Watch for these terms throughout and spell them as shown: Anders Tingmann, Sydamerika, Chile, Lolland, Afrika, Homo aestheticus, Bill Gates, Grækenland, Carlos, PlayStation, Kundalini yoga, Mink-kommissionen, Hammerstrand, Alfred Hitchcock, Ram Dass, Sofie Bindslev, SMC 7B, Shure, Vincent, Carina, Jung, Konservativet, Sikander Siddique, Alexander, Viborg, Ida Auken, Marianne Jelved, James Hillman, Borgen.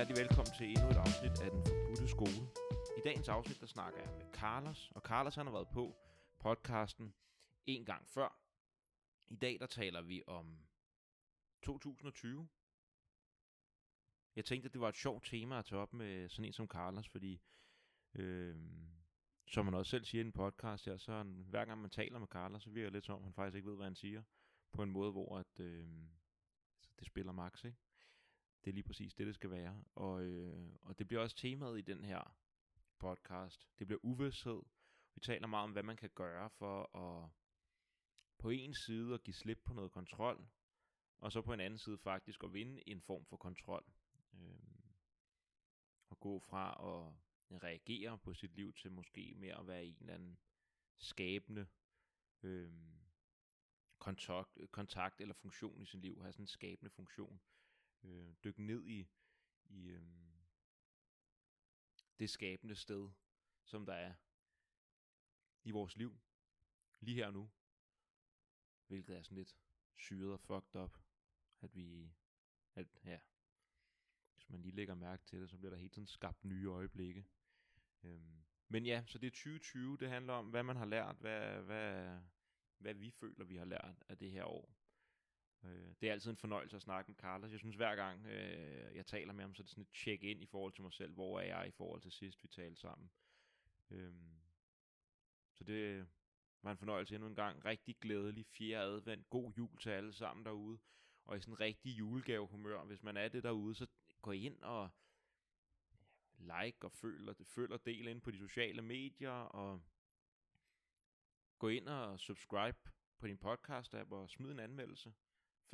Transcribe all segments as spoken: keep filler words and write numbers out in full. hjertelig velkommen til endnu et afsnit af Den Forbudte Skole. I dagens afsnit, der snakker jeg med Carlos, og Carlos han har været på podcasten en gang før. I dag, der taler vi om to tusind og tyve. Jeg tænkte, at det var et sjovt tema at tage op med sådan en som Carlos, fordi øh, som han også selv siger i en podcast her, så han, hver gang man taler med Carlos, så virker det lidt som, han faktisk ikke ved, hvad han siger, på en måde, hvor at, øh, det spiller max, ikke? Det er lige præcis det, det skal være. Og, øh, og det bliver også temaet i den her podcast. Det bliver uvished. Vi taler meget om, hvad man kan gøre for at på en side at give slip på noget kontrol, og så på en anden side faktisk at vinde en form for kontrol. Øh, og gå fra at reagere på sit liv til måske mere at være en eller anden skabende øh, kontakt, kontakt eller funktion i sit liv. Have sådan en skabende funktion. Øh, dykke ned i, i øh, det skabende sted, som der er i vores liv, lige her og nu, hvilket er sådan lidt syret og fucked up, at vi, at, ja, hvis man lige lægger mærke til det, så bliver der helt sådan skabt nye øjeblikke. Øh, men ja, så det er tyve tyve, det handler om, hvad man har lært, hvad, hvad, hvad vi føler, vi har lært af det her år. Det er altid en fornøjelse at snakke med Carlos. Jeg synes hver gang øh, jeg taler med ham, så er det sådan et check-in i forhold til mig selv. Hvor er jeg i forhold til sidst vi talte sammen? øhm, Så det var en fornøjelse endnu en gang. Rigtig glædelig fjerde advent. God jul til alle sammen derude. Og i sådan en rigtig julegavehumør. Hvis man er det derude, så gå ind og like og følg følg og del ind på de sociale medier. Og gå ind og subscribe på din podcast app og smid en anmeldelse.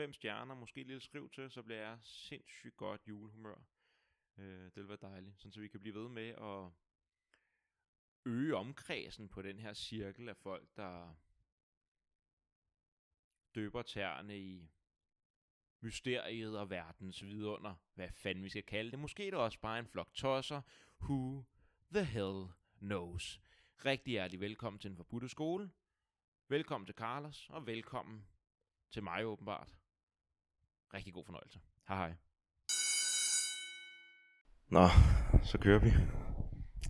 Fem stjerner, måske lidt skriv til, så bliver jeg sindssygt godt julehumør. Øh, det vil være dejligt, sådan så vi kan blive ved med at øge omkredsen på den her cirkel af folk, der døber tæerne i mysteriet og verdens vidunder. Hvad fanden vi skal kalde det? Måske er det også bare en flok tosser. Who the hell knows? Rigtig hjertelig velkommen til Den Forbudte Skole. Velkommen til Carlos, og velkommen til mig åbenbart. Rigtig god fornøjelse. Hej hej. Nå, så kører vi.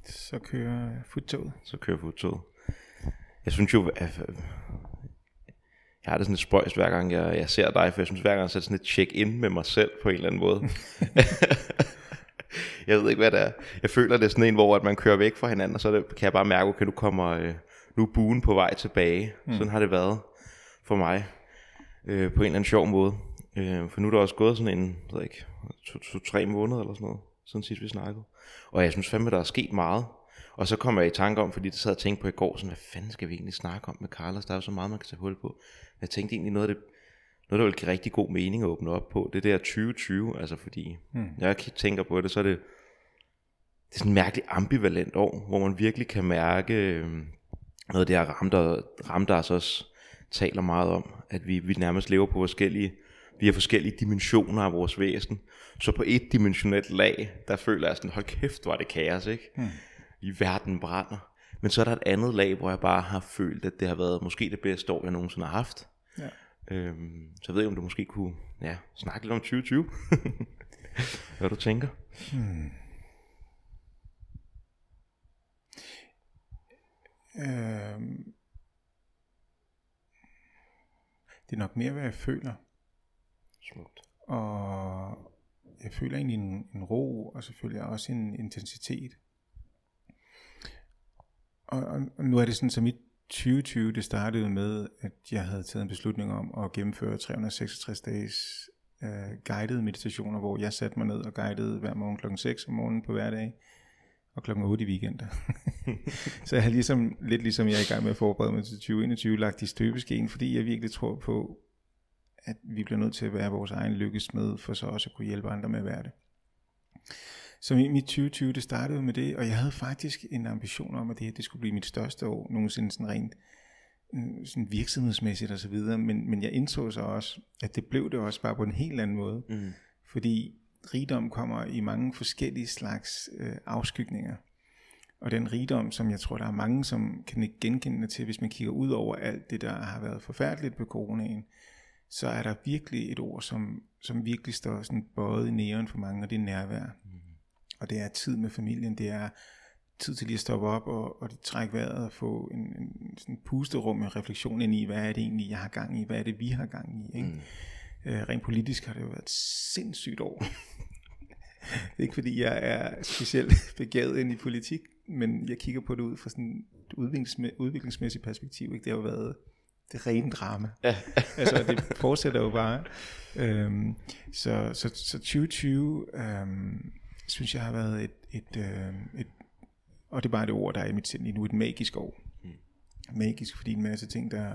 Så kører futtoget. Så kører futtoget. Jeg synes jo, at jeg har det sådan et spøjs hver gang jeg, jeg ser dig, for jeg synes hver gang jeg sætter sådan et check-in med mig selv på en eller anden måde. Jeg ved ikke hvad det er. Jeg føler det er sådan en, hvor at man kører væk fra hinanden, og så det, kan jeg bare mærke, okay, nu kommer nu er buen på vej tilbage. Mm. Sådan har det været for mig. Øh, på en eller anden sjov måde. Øh, for nu er der også gået sådan en, jeg ved ikke, to, to, tre måneder eller sådan noget, siden sidst vi snakkede. Og jeg synes fandme, der er sket meget. Og så kom jeg i tanke om, fordi det sad og tænkte på i går, sådan, hvad fanden skal vi egentlig snakke om med Carlos? Der er jo så meget, man kan tage hul på. Jeg tænkte egentlig, noget af det, noget, der ville give rigtig god mening at åbne op på, det der tyve tyve, altså fordi, mm. når jeg tænker på det, så er det, det er sådan et mærkeligt ambivalent år, hvor man virkelig kan mærke øh, noget af det her Ram Dass, Ram Dass også, taler meget om, at vi, vi nærmest lever på forskellige, vi har forskellige dimensioner af vores væsen, så på et dimensionelt lag, der føler jeg sådan, hold kæft, hvor er det kaos, ikke? Mm. I verden brænder. Men så er der et andet lag, hvor jeg bare har følt, at det har været måske det bedste år, jeg nogensinde har haft. Ja. Øhm, så jeg ved ikke, om du måske kunne ja, snakke lidt om tyve tyve. Hvad du tænker? Hmm. Øhm. Det er nok mere, hvad jeg føler. Smukt. Og jeg føler egentlig en, en ro, og selvfølgelig også en intensitet. Og, og nu er det sådan, som mit tyve tyve, det startede med, at jeg havde taget en beslutning om at gennemføre tre hundrede og seksogtres dages øh, guidede meditationer, hvor jeg satte mig ned og guidede hver morgen klokken seks om morgenen på hverdag, og klokken otte i weekender. Så jeg har ligesom, lidt ligesom jeg er i gang med at forberede mig til tyve enogtyve, lagt i støbeskeen, fordi jeg virkelig tror på, at vi bliver nødt til at være vores egen lykkesmed, for så også at kunne hjælpe andre med at være det. Så mit tyve tyve, det startede med det, og jeg havde faktisk en ambition om, at det her det skulle blive mit største år, nogensinde sådan rent sådan virksomhedsmæssigt og så videre, men, men jeg indså så også, at det blev det også bare på en helt anden måde, mm. fordi rigdom kommer i mange forskellige slags øh, afskygninger. Og den rigdom, som jeg tror, der er mange, som kan ikke genkende til, hvis man kigger ud over alt det, der har været forfærdeligt på coronaen, så er der virkelig et ord, som, som virkelig står sådan bøjet i næren for mange, og det er nærvær. Mm-hmm. og det er tid med familien, det er tid til lige at stoppe op og, og trække vejret og få en, en sådan pusterum med refleksion ind i, hvad er det egentlig, jeg har gang i, hvad er det, vi har gang i, ikke? Mm. Øh, rent politisk har det jo været et sindssygt år. Det er ikke fordi, jeg er specielt begavet ind i politik, men jeg kigger på det ud fra sådan et udviklingsmæ- udviklingsmæssigt perspektiv, ikke? Det har jo været det rene drama. Ja. Altså, det fortsætter jo bare. Øhm, så, så, så tyve tyve øhm, synes jeg har været et, et, øh, et, og det er bare det ord, der er i mit sind lige nu, et magisk år. Mm. Magisk, fordi en masse ting, der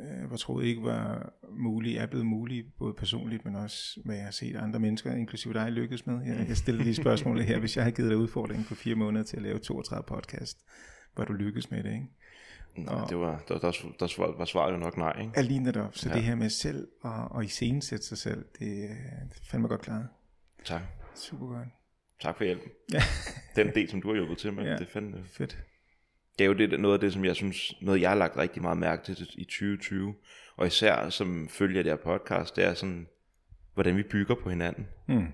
øh, jeg troede ikke var mulige, er blevet mulige, både personligt, men også hvad jeg har set andre mennesker, inklusive dig, lykkes med. Jeg, jeg stiller lige spørgsmålet her, hvis jeg havde givet dig udfordringen på fire måneder til at lave toogtredive podcast, var du lykkes med det, ikke? Nej, det var, der, der, der var svaret jo nok nej, ikke? Ja, lige netop. Så ja. Det her med selv og, og iscenesætte sig selv, det er fandme godt klaret. Tak. Super godt. Tak for hjælpen. Ja. Den del, som du har hjulpet til med, ja. Det er fandme fedt. Det er jo det, noget af det, som jeg synes, noget jeg har lagt rigtig meget mærke til i tyve tyve, og især som følger det her podcast, det er sådan, hvordan vi bygger på hinanden. Mm.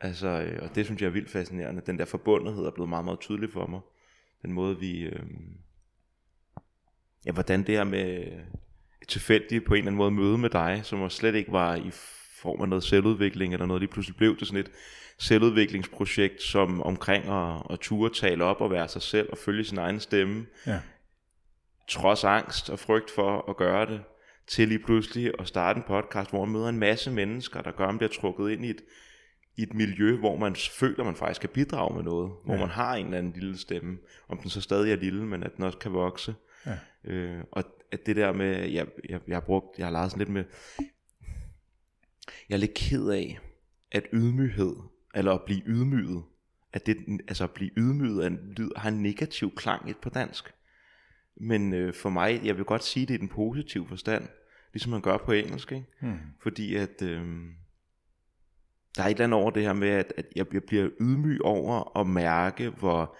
Altså, og det synes jeg er vildt fascinerende. Den der forbundethed er blevet meget, meget tydelig for mig. Den måde, vi... Øh, Ja, hvordan det her med et tilfældigt på en eller anden måde møde med dig, som også slet ikke var i form af noget selvudvikling eller noget, lige pludselig blev til sådan et selvudviklingsprojekt, som omkring at, at ture tale op og være sig selv og følge sin egen stemme, ja. Trods angst og frygt for at gøre det, til lige pludselig at starte en podcast, hvor man møder en masse mennesker, der gør, man bliver trukket ind i et, i et miljø, hvor man føler, man faktisk kan bidrage med noget, hvor ja. Man har en eller anden lille stemme, om den så stadig er lille, men at den også kan vokse. Ja. Øh, og at det der med jeg, jeg, jeg har brugt, jeg har leget sådan lidt med, jeg er lidt ked af at ydmyghed, eller at blive ydmyget, at det, altså at blive ydmyget en lyd, har en negativ klang lidt på dansk, men øh, for mig, jeg vil godt sige det i den positive forstand, ligesom man gør på engelsk, ikke? Mm. Fordi at øh, der er et eller andet over det her med at, at jeg, jeg bliver ydmyg over at mærke, hvor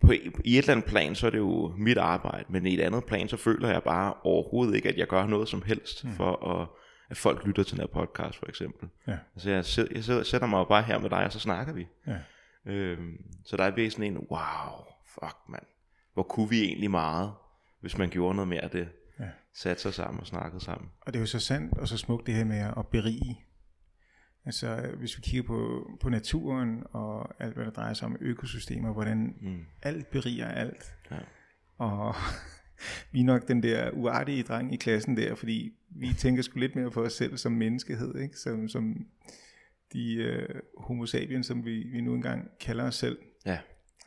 På, i et eller andet plan, så er det jo mit arbejde, men i et andet plan, så føler jeg bare overhovedet ikke, at jeg gør noget som helst mm. for at, at folk lytter til den her podcast, for eksempel. Ja. Altså jeg, sidder, jeg sidder, sætter mig jo bare her med dig, og så snakker vi. Ja. Øhm, så der er virkelig sådan en, wow, fuck mand, hvor kunne vi egentlig meget, hvis man gjorde noget mere af det, ja. Satte sig sammen og snakkede sammen. Og det er jo så sandt og så smukt det her med at berige. Altså hvis vi kigger på, på naturen og alt hvad der drejer sig om økosystemer, hvordan mm. alt beriger alt, ja. Og vi er nok den der uartige dreng i klassen der, fordi vi tænker sgu lidt mere på os selv som menneskehed, ikke? Som, som de øh, homo sapiens, som vi, vi nu engang kalder os selv, ja.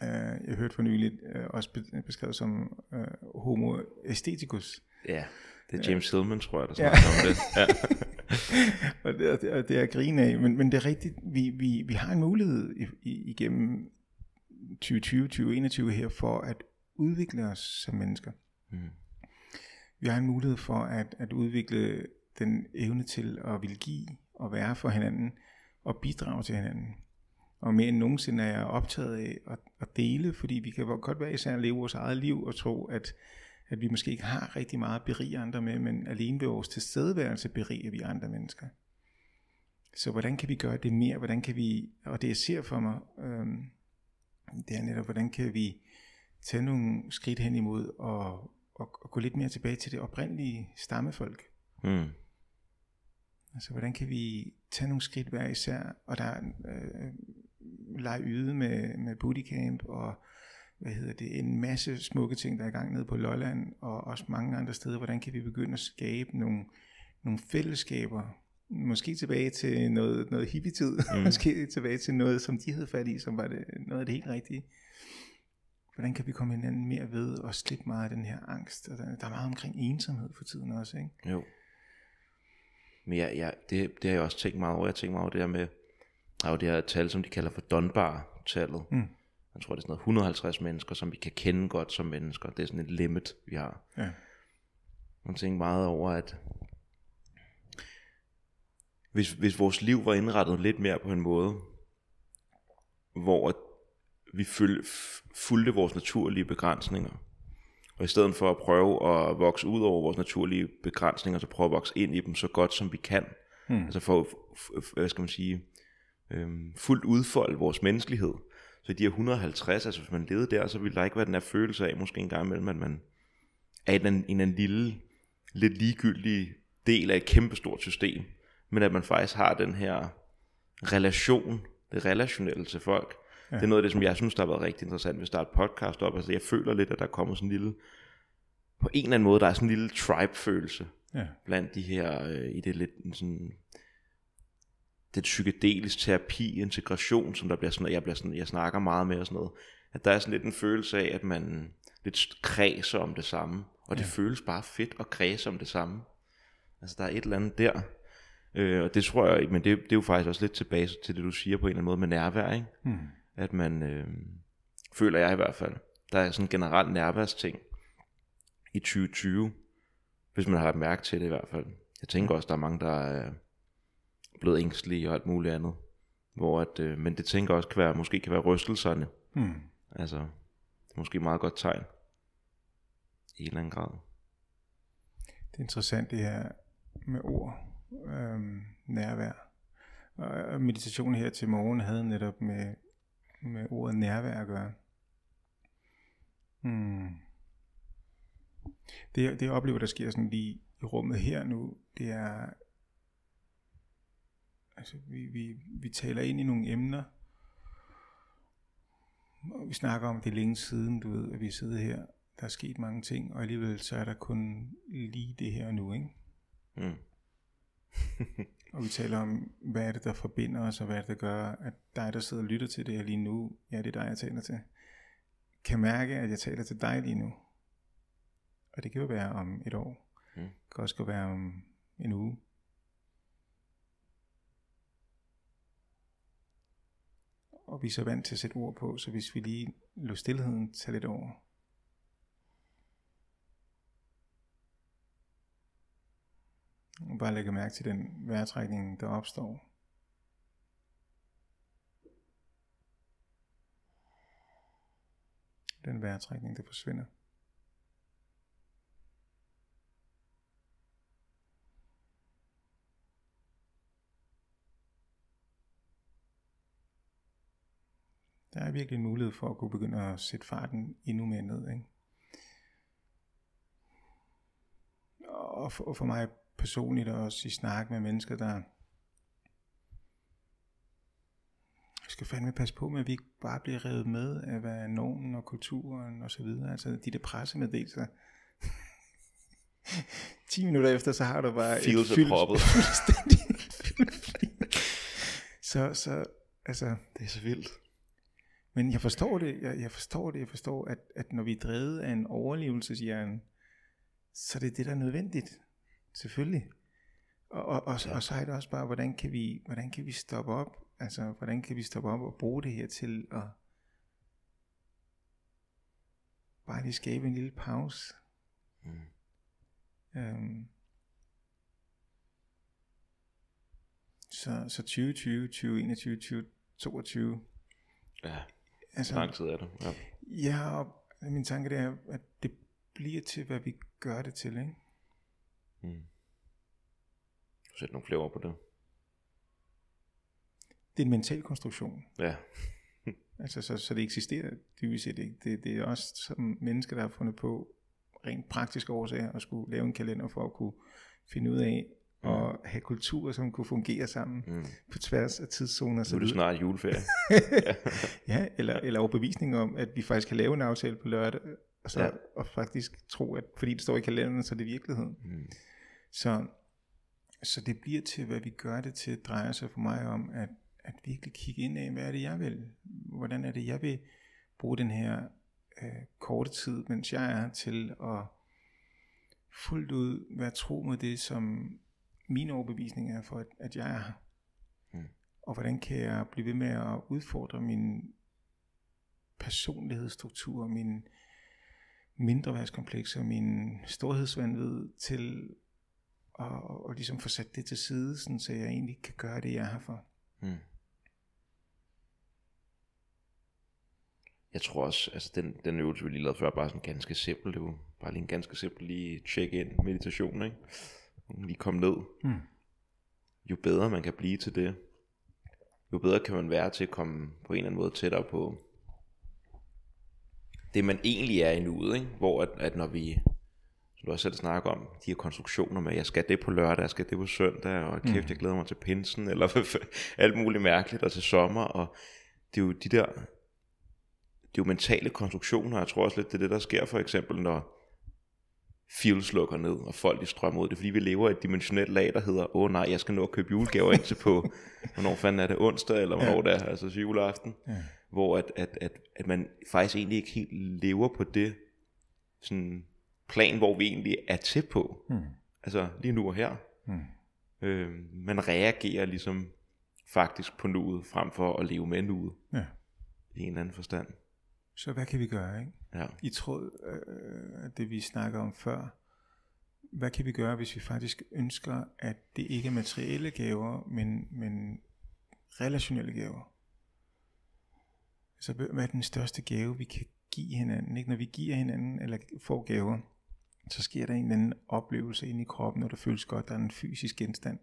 øh, Jeg hørte for nyligt øh, også beskrevet som øh, homo aestheticus. Ja, det er James Hillman, tror jeg, der snakker ja. Om det. Ja. og, det, og, det, og det er at grine af, men, men det er rigtigt, vi, vi, vi har en mulighed i, i, igennem tyve tyve til tyve enogtyve her for at udvikle os som mennesker. Mm. Vi har en mulighed for at, at udvikle den evne til at ville give og være for hinanden og bidrage til hinanden. Og mere end nogensinde er jeg optaget af at, at dele, fordi vi kan godt være især at leve vores eget liv og tro, at at vi måske ikke har rigtig meget at berige andre med, men alene ved vores tilstedeværelse beriger vi andre mennesker. Så hvordan kan vi gøre det mere? Hvordan kan vi, og det jeg ser for mig, øhm, det er netop, hvordan kan vi tage nogle skridt hen imod og, og, og gå lidt mere tilbage til det oprindelige stammefolk? Mm. Altså hvordan kan vi tage nogle skridt hver især, og der øh, lege yde med, med bootcamp og hvad hedder det, en masse smukke ting, der er i gang nede på Lolland, og også mange andre steder. Hvordan kan vi begynde at skabe nogle, nogle fællesskaber, måske tilbage til noget, noget hippietid, mm. måske tilbage til noget, som de havde fat i, som var det, noget af det helt rigtige. Hvordan kan vi komme hinanden mere ved, og slippe meget af den her angst? Der, der er meget omkring ensomhed for tiden også, ikke? Jo. Men jeg, jeg, det, det har jeg også tænkt meget over. Jeg tænker meget over det her med, der er jo det her tal, som de kalder for Dunbar-tallet. Mm. Jeg tror det er sådan noget et hundrede og halvtreds mennesker, som vi kan kende godt som mennesker. Det er sådan et limit vi har. Ja. Man tænker meget over at hvis, hvis vores liv var indrettet lidt mere på en måde, hvor vi føl, fulgte vores naturlige begrænsninger, og i stedet for at prøve at vokse ud over vores naturlige begrænsninger, så prøve at vokse ind i dem så godt som vi kan. Mm. Altså for, hvad skal man sige, øhm, fuldt udfolde vores menneskelighed. Så i de her et hundrede og halvtreds, altså hvis man levede der, så ville der ikke være den her følelse af, måske en gang imellem, at man er en, en, en, en lille, lidt ligegyldig del af et kæmpestort system, men at man faktisk har den her relation, det relationelle til folk. Ja. Det er noget af det, som jeg synes, der har været rigtig interessant ved at starte podcast op. Altså jeg føler lidt, at der kommer sådan en lille, på en eller anden måde, der er sådan en lille tribe-følelse, ja, blandt de her, øh, i det lidt sådan, det psykedelisk terapi, integration, som der bliver sådan, jeg, bliver sådan, jeg snakker meget med og sådan noget, at der er sådan lidt en følelse af, at man lidt kredser om det samme, og det, ja, føles bare fedt at kredse om det samme. Altså der er et eller andet der, øh, og det tror jeg, men det, det er jo faktisk også lidt tilbage til det, du siger på en eller anden måde med nærvær, ikke? Hmm. At man, øh, føler jeg i hvert fald, der er sådan en generel nærværsting i tyve tyve, hvis man har et mærke til det i hvert fald. Jeg tænker også, der er mange, der er blevet ængstelige og alt muligt andet, hvor at, øh, men det tænker også kan være, måske kan være rystelserne. Hmm. Altså, det er måske et meget godt tegn i en eller anden grad. Det er interessant det her med ord, øhm, nærvær. Og meditationen her til morgen havde netop med, med ordet nærvær at gøre. Hmm. Det, det jeg oplever, der sker sådan lige i rummet her nu, det er, altså vi, vi, vi taler ind i nogle emner, og vi snakker om det længe siden, du ved, at vi sidder her, der er sket mange ting, og alligevel så er der kun lige det her nu, ikke? Mm. Og vi taler om, hvad er det, der forbinder os, og hvad er det, der gør, at dig, der sidder og lytter til det her lige nu, ja, det er dig, jeg taler til, kan mærke, at jeg taler til dig lige nu. Og det kan jo være om et år. Mm. Det kan også være om en uge. Og vi er så vant til at sætte ord på, så hvis vi lige lå stillheden tage lidt over. Og bare lægge mærke til den vejrtrækning, der opstår. Den vejrtrækning, der forsvinder. Der er virkelig en mulighed for at kunne begynde at sætte farten endnu mere ned, ikke? Og for, og for mig personligt også i snak med mennesker, der skal fandme passe på med, at vi ikke bare bliver revet med af, hvad normen og kulturen og så videre. Altså de der pressemeddelelser. ti minutter efter, så har du bare Feels et fyldt. så, så, altså. Det er så vildt. Men jeg forstår det, jeg, jeg forstår det, jeg forstår, at, at når vi er drevet af en overlevelseshjerne, så det er det, der er nødvendigt, selvfølgelig. Og, og, og, og så er det også bare, hvordan kan vi, hvordan kan vi stoppe op, altså hvordan kan vi stoppe op og bruge det her til at bare lige skabe en lille pause. Mm. Øhm. Så, så tyve tyve, tyve enogtyve, tyve toogtyve, ja. Altså, lang tid er det, ja. Ja, og min tanke det er, at det bliver til, hvad vi gør det til, ikke? Mm. Sæt nogle flere ord på det. Det er en mental konstruktion. Ja. altså, så, så det eksisterer dybest set ikke. Det, det er også som mennesker, der har fundet på rent praktiske årsager at skulle lave en kalender for at kunne finde ud af og have kulturer, som kunne fungere sammen mm. på tværs af tidszoner. Nu er det snart juleferie. ja, eller, eller overbevisning om, at vi faktisk kan lave en aftale på lørdag, og, så, ja. og faktisk tro, at fordi det står i kalenderen, så er det virkeligheden. Mm. Så, så det bliver til, hvad vi gør det til, drejer sig for mig om, at, at virkelig kigge ind af, hvad er det, jeg vil? Hvordan er det, jeg vil bruge den her øh, korte tid, mens jeg er til at fuldt ud være tro mod det, som min overbevisning er for, at, at jeg er her. Mm. Og hvordan kan jeg blive ved med at udfordre min personlighedsstruktur, min mindreværdskompleks og min storhedsvanvid til at og, og ligesom få sat det til side, sådan, så jeg egentlig kan gøre det, jeg er her for. Mm. Jeg tror også, altså den, den øvelse, vi lige lavede før, bare sådan ganske simpel. Det var bare lige en ganske simpel lige check-in meditation, ikke? Lige komme ned. Mm. Jo bedre man kan blive til det, jo bedre kan man være til at komme på en eller anden måde tættere på det, man egentlig er i nuet, ikke? Hvor at, at når vi, som du også selv snakker om, de her konstruktioner med, jeg skal det på lørdag, jeg skal det på søndag, og kæft, mm. jeg glæder mig til pinsen, eller alt muligt mærkeligt, og til sommer, og det er jo de der, det er jo mentale konstruktioner, jeg tror også lidt, det er det, der sker for eksempel, når feels lukker ned, og folk de strømmer ud. Det er fordi, vi lever i et dimensionelt lag, der hedder, åh nej, jeg skal nå at købe julegaver indtil på, hvornår fanden er det, onsdag, eller hvornår ja. det er, altså juleaften, ja. hvor at, at, at, at man faktisk egentlig ikke helt lever på det sådan plan, hvor vi egentlig er til på. Mm. Altså lige nu og her. Mm. Øh, man reagerer ligesom faktisk på nuet, frem for at leve med nuet. Ja. I en eller anden forstand. Så hvad kan vi gøre, ikke? Ja. I tråd af øh, det, vi snakkede om før. Hvad kan vi gøre, hvis vi faktisk ønsker, at det ikke er materielle gaver, men, men relationelle gaver? Så hvad er den største gave, vi kan give hinanden? Ikke? Når vi giver hinanden, eller får gaver, så sker der en eller anden oplevelse inde i kroppen, og der føles godt, der er en fysisk genstand.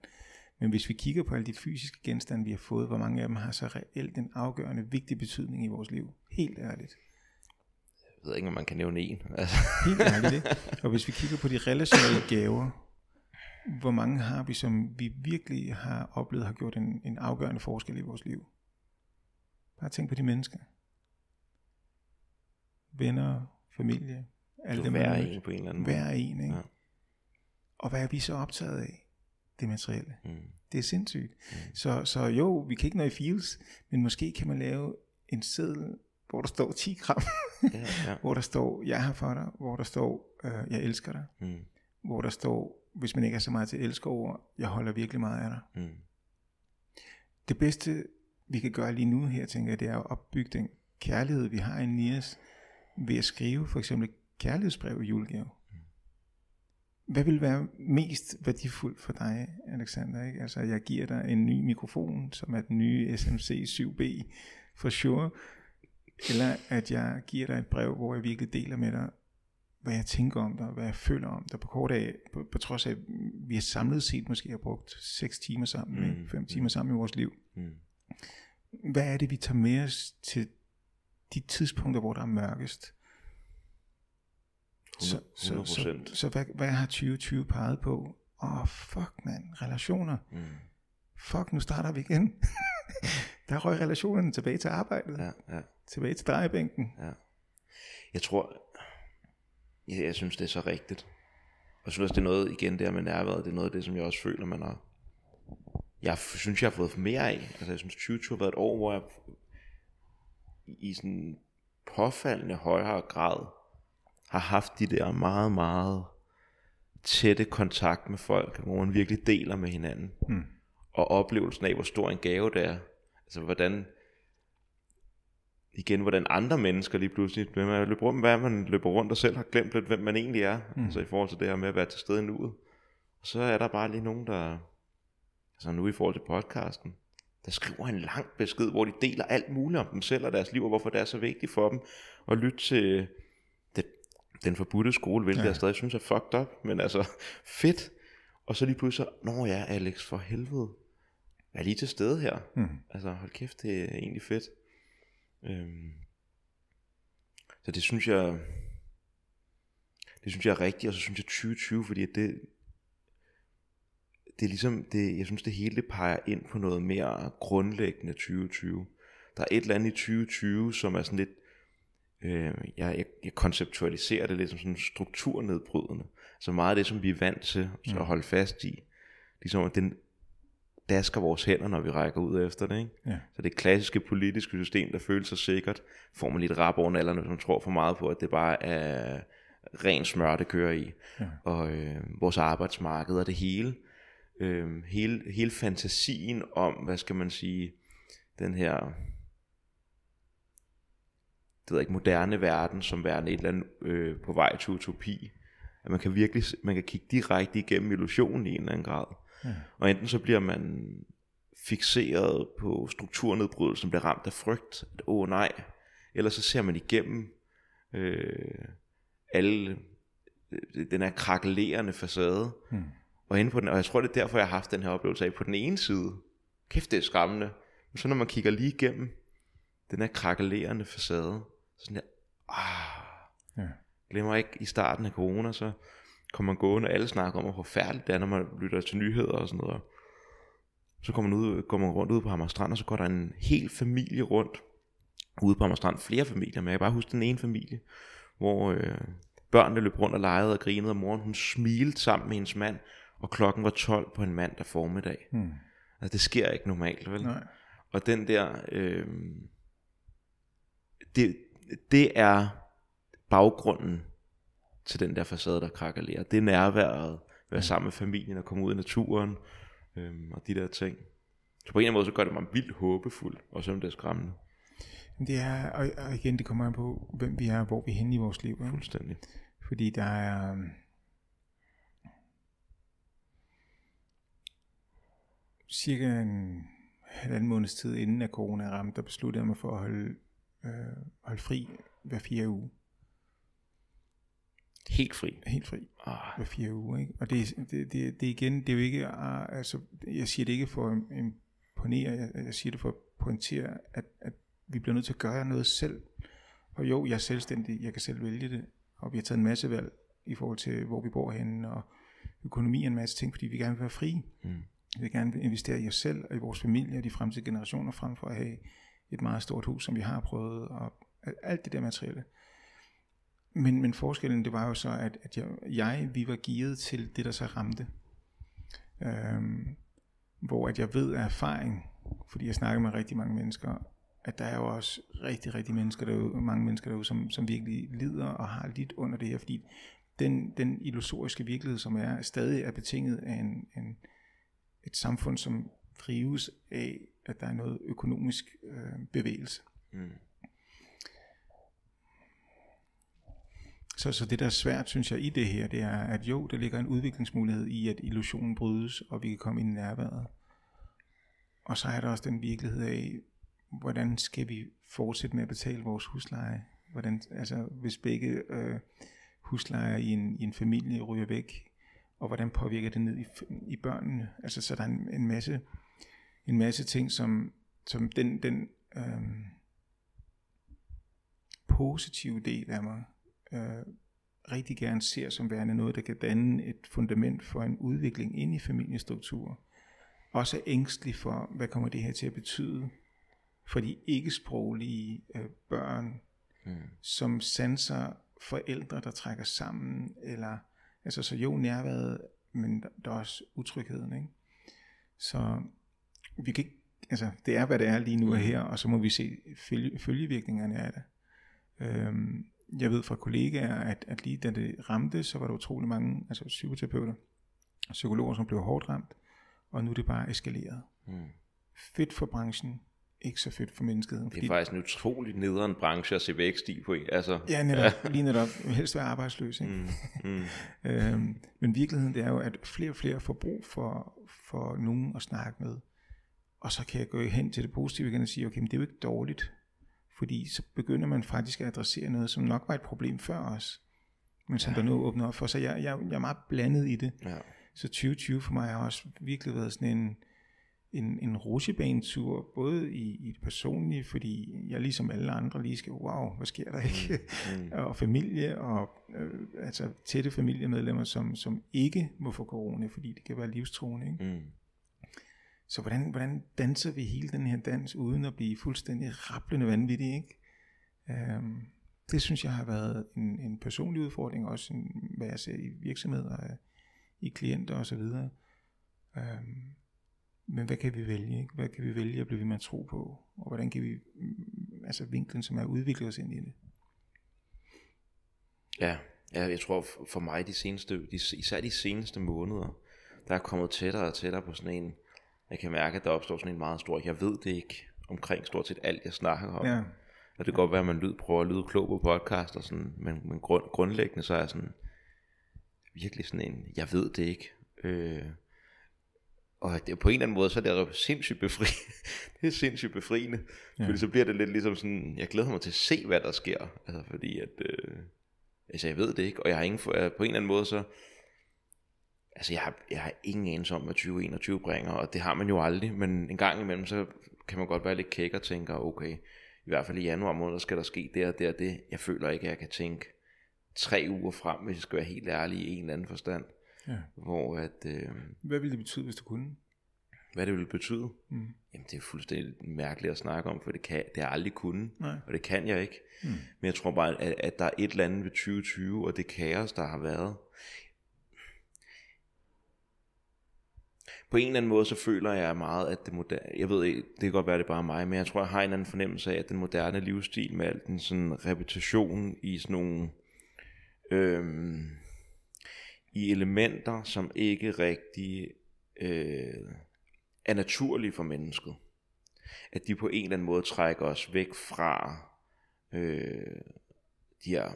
Men hvis vi kigger på alle de fysiske genstande, vi har fået, hvor mange af dem har så reelt en afgørende, vigtig betydning i vores liv? Helt ærligt. Jeg ved ikke, om man kan nævne en. Altså. Helt ærligt, ikke? Og hvis vi kigger på de relationelle gaver, hvor mange har vi, som vi virkelig har oplevet, har gjort en, en afgørende forskel i vores liv? Bare tænk på de mennesker. Venner, familie, alt det hver en på en eller anden måde. Hver en, ikke? Ja. Og hvad er vi så optaget af? Det materielle. Mm. Det er sindssygt. Mm. Så, så jo, vi kan ikke nå i feels, men måske kan man lave en seddel, hvor der står ti gram, ja, ja. hvor der står, jeg er her for dig, hvor der står, øh, jeg elsker dig, mm. hvor der står, hvis man ikke er så meget til elskerord, jeg holder virkelig meget af dig. Mm. Det bedste, vi kan gøre lige nu her, tænker jeg, det er at opbygge den kærlighed, vi har inde i os, ved at skrive for eksempel kærlighedsbrev i julegave. Hvad vil være mest værdifuldt for dig, Alexander? Ikke? Altså, jeg giver dig en ny mikrofon, som er den nye S M C syv B for Shure, eller at jeg giver dig et brev, hvor jeg virkelig deler med dig, hvad jeg tænker om dig, hvad jeg føler om dig. På kort af, på, på trods af, vi har samlet set måske har brugt seks timer sammen, mm. fem timer sammen i vores liv. Mm. Hvad er det, vi tager med os til de tidspunkter, hvor der er mørkest? hundrede procent. Så, så, så, så hvad, hvad har tyve tyve peget på? Åh, oh, fuck mand, relationer. Mm. Fuck, nu starter vi igen. Der røg relationerne tilbage til arbejdet. Ja, ja. Tilbage til drejebænken. Ja. Jeg tror, jeg, jeg synes det er så rigtigt. Og jeg synes det er noget, igen der med nærværet, det er noget af det, som jeg også føler, man har. Jeg synes, jeg har fået mere af. Altså jeg synes, tyve tyve har været et år, hvor jeg i sådan påfaldende højere grad har haft de der meget, meget tætte kontakt med folk, hvor man virkelig deler med hinanden. Mm. Og oplevelsen af, hvor stor en gave det er. Altså hvordan, igen, hvordan andre mennesker lige pludselig, hvem man løber rundt, hvad man løber rundt og selv har glemt lidt, hvem man egentlig er. Mm. Altså i forhold til det her med at være til stede i nuet. Og så er der bare lige nogen, der, altså nu i forhold til podcasten, der skriver en lang besked, hvor de deler alt muligt om dem selv og deres liv, og hvorfor det er så vigtigt for dem at lytte til Den Forbudte Skole, hvilket ja. jeg stadig synes er fucked up, men altså fedt. Og så lige pludselig, nå ja, Alex, for helvede, jeg er lige til stede her. Mm. Altså hold kæft, det er egentlig fedt. Øhm. Så det synes jeg, det synes jeg er rigtigt, og så synes jeg tyve tyve, fordi det, det er ligesom, det, jeg synes det hele peger ind på noget mere grundlæggende tyve tyve. Der er et eller andet i tyve tyve, som er sådan lidt, Jeg, jeg, jeg konceptualiserer det lidt som sådan strukturnedbrydende. Så meget af det, som vi er vant til så at holde fast i, ligesom at den dasker vores hænder, når vi rækker ud efter det, ikke? Ja. Så det klassiske politiske system, der føles så sikkert, får man lidt rap over nallerne, som tror for meget på, at det bare er ren smør, det kører i. Ja. Og øh, vores arbejdsmarked og det hele, øh, hele hele fantasien om, hvad skal man sige, den her, det ved ikke, moderne verden, som verden et eller andet øh, på vej til utopi, at man kan virkelig, man kan kigge direkte igennem illusionen i en eller anden grad. Ja. Og enten så bliver man fikseret på strukturnedbrydelsen, bliver ramt af frygt, at åh nej, eller så ser man igennem øh, alle øh, den her krakelerende facade, hmm. og, inde på den, og jeg tror det er derfor jeg har haft den her oplevelse af, på den ene side, kæft det er skræmmende, Men så når man kigger lige igennem den her krakkelerende facade, så sådan der, ah, ja. Glemmer ikke i starten af corona, så kommer man gående, og alle snakker om, hvor forfærdeligt det er, når man lytter til nyheder og sådan noget. Så kommer man, ud, kommer man rundt ude på Hammerstrand, og så går der en hel familie rundt ude på Hammerstrand, flere familier, men jeg kan bare huske den ene familie, hvor øh, børnene løb rundt og legede og grinede, og moren hun smilede sammen med hendes mand, og klokken var tolv på en mandag formiddag. Hmm. Altså det sker ikke normalt, vel? Nej. Og den der, øh, det, det er baggrunden til den der facade, der krakalerer. Det er nærværet, at være sammen med familien og komme ud i naturen, øh, og de der ting. Så på en eller anden måde, så gør det mig vildt håbefuld, og selvom det er skræmmende. Det er, og igen, det kommer an på, hvem vi er, og hvor vi er henne i vores liv. Ikke? Fuldstændig. Fordi der er... cirka en halvanden måneds tid inden at corona ramte, der besluttede jeg mig for at holde, øh, holde fri hver fire uge. Helt fri? Helt fri. Oh. Hver fire uger, ikke? Og det, det, det, det igen, det er jo ikke, altså, jeg siger det ikke for at imponere, jeg, jeg siger det for at pointere, at, at vi bliver nødt til at gøre noget selv. Og jo, jeg er selvstændig, jeg kan selv vælge det, og vi har taget en masse valg i forhold til, hvor vi bor henne, og økonomi og en masse ting, fordi vi gerne vil være frie. Mm. Vi vil gerne investere i os selv og i vores familie og de fremtidige generationer, frem for at have et meget stort hus, som vi har prøvet, og alt det der materielle. Men, men forskellen, det var jo så, at, at jeg, jeg, vi var gearet til det, der så ramte. Øhm, hvor at jeg ved af erfaring, fordi jeg snakker med rigtig mange mennesker, at der er jo også rigtig, rigtig mennesker derude, mange mennesker derude, som, som virkelig lider og har lidt under det her, fordi den, den illusoriske virkelighed, som er, stadig er betinget af en... en et samfund, som drives af, at der er noget økonomisk øh, bevægelse. Mm. Så, så det, der er svært, synes jeg, i det her, det er, at jo, der ligger en udviklingsmulighed i, at illusionen brydes, og vi kan komme ind i nærværet. Og så er der også den virkelighed af, hvordan skal vi fortsætte med at betale vores husleje? Hvordan, altså, hvis begge øh, huslejer i en, i en familie ryger væk, og hvordan påvirker det ned i, i børnene? Altså, så der er en, en masse en masse ting, som, som den, den øhm, positive del af mig øh, rigtig gerne ser som værende noget, der kan danne et fundament for en udvikling inde i familiestrukturer. Også er ængstelig for, hvad kommer det her til at betyde for de ikke-sproglige øh, børn, mm. som sanser forældre, der trækker sammen, eller... Altså så jo nærværet, men der er også utrygheden, ikke? Så vi kan ikke, altså det er hvad det er lige nu og her, og så må vi se følge, følgevirkningerne af det. Øhm, jeg ved fra kollegaer, at, at lige da det ramte, så var der utrolig mange, altså psykoterapeuter, psykologer, som blev hårdt ramt, og nu er det bare eskaleret. Mm. Fedt for branchen, ikke så fedt for menneskeheden. Det er faktisk en utrolig nederen branche at se vækst i på en. Altså, ja, netop. Ja. Lige netop. Helst være arbejdsløs, ikke? Mm, mm. øhm, men virkeligheden, det er jo, at flere og flere får brug for, for nogen at snakke med. Og så kan jeg gå hen til det positive igen og sige, okay, men det er jo ikke dårligt. Fordi så begynder man faktisk at adressere noget, som nok var et problem før os. Men som ja. Der nu åbner op for. Så jeg, jeg, jeg er meget blandet i det. Ja. Så tyve tyve for mig har også virkelig været sådan en... en, en rutsjebanetur, både i, i det personlige, fordi jeg ligesom alle andre lige skal, wow, hvad sker der ikke? Mm. og familie, og øh, altså tætte familiemedlemmer, som, som ikke må få corona, fordi det kan være livstruende, ikke? Mm. Så hvordan, hvordan danser vi hele den her dans, uden at blive fuldstændig rablende vanvittige, ikke? Øhm, det synes jeg har været en, en personlig udfordring, også en, hvad jeg ser i virksomheder, i klienter osv. Øhm, Men hvad kan vi vælge? Ikke? Hvad kan vi vælge at blive ved med at tro på? Og hvordan kan vi, altså vinklen, som er udviklet os ind i det? Ja, jeg tror for mig, de seneste, de, især de seneste måneder, der er kommet tættere og tættere på sådan en, jeg kan mærke, at der opstår sådan en meget stor, jeg ved det ikke, omkring stort set alt, jeg snakker om. Ja. Og det kan godt være, at man lyd, prøver at lyde klog på podcast, og sådan, men, men grund, grundlæggende så er sådan, virkelig sådan en, jeg ved det ikke, øh, og det, på en eller anden måde, så er det sindssygt befriende. Det er sindssygt befriende. Ja. Fordi så bliver det lidt ligesom sådan, jeg glæder mig til at se, hvad der sker. Altså fordi, at øh, altså jeg ved det ikke, og jeg har ingen, for, jeg, på en eller anden måde, så, altså jeg har, jeg har ingen anelse om, hvad tyve enogtyve bringer, og det har man jo aldrig, men en gang imellem, så kan man godt være lidt kæk og tænke, okay, i hvert fald i januar måned skal der ske det og det og det. Jeg føler ikke, at jeg kan tænke tre uger frem, hvis jeg skal være helt ærlig i en eller anden forstand. Ja. Hvor at, øh, hvad ville det betyde, hvis du kunne? Hvad det ville betyde? Mm. Jamen det er fuldstændig mærkeligt at snakke om, for det, kan, det har jeg aldrig kunnet, nej, og det kan jeg ikke. Mm. Men jeg tror bare, at, at der er et eller andet ved tyve tyve, og det kaos, der har været. På en eller anden måde, så føler jeg meget, at det moderne, jeg ved ikke, det kan godt være, det bare mig, men jeg tror, jeg har en eller anden fornemmelse af, at den moderne livsstil med al den sådan repetition i sådan nogle, øhm, i elementer, som ikke rigtig øh, er naturlige for mennesket, at de på en eller anden måde trækker os væk fra øh, de her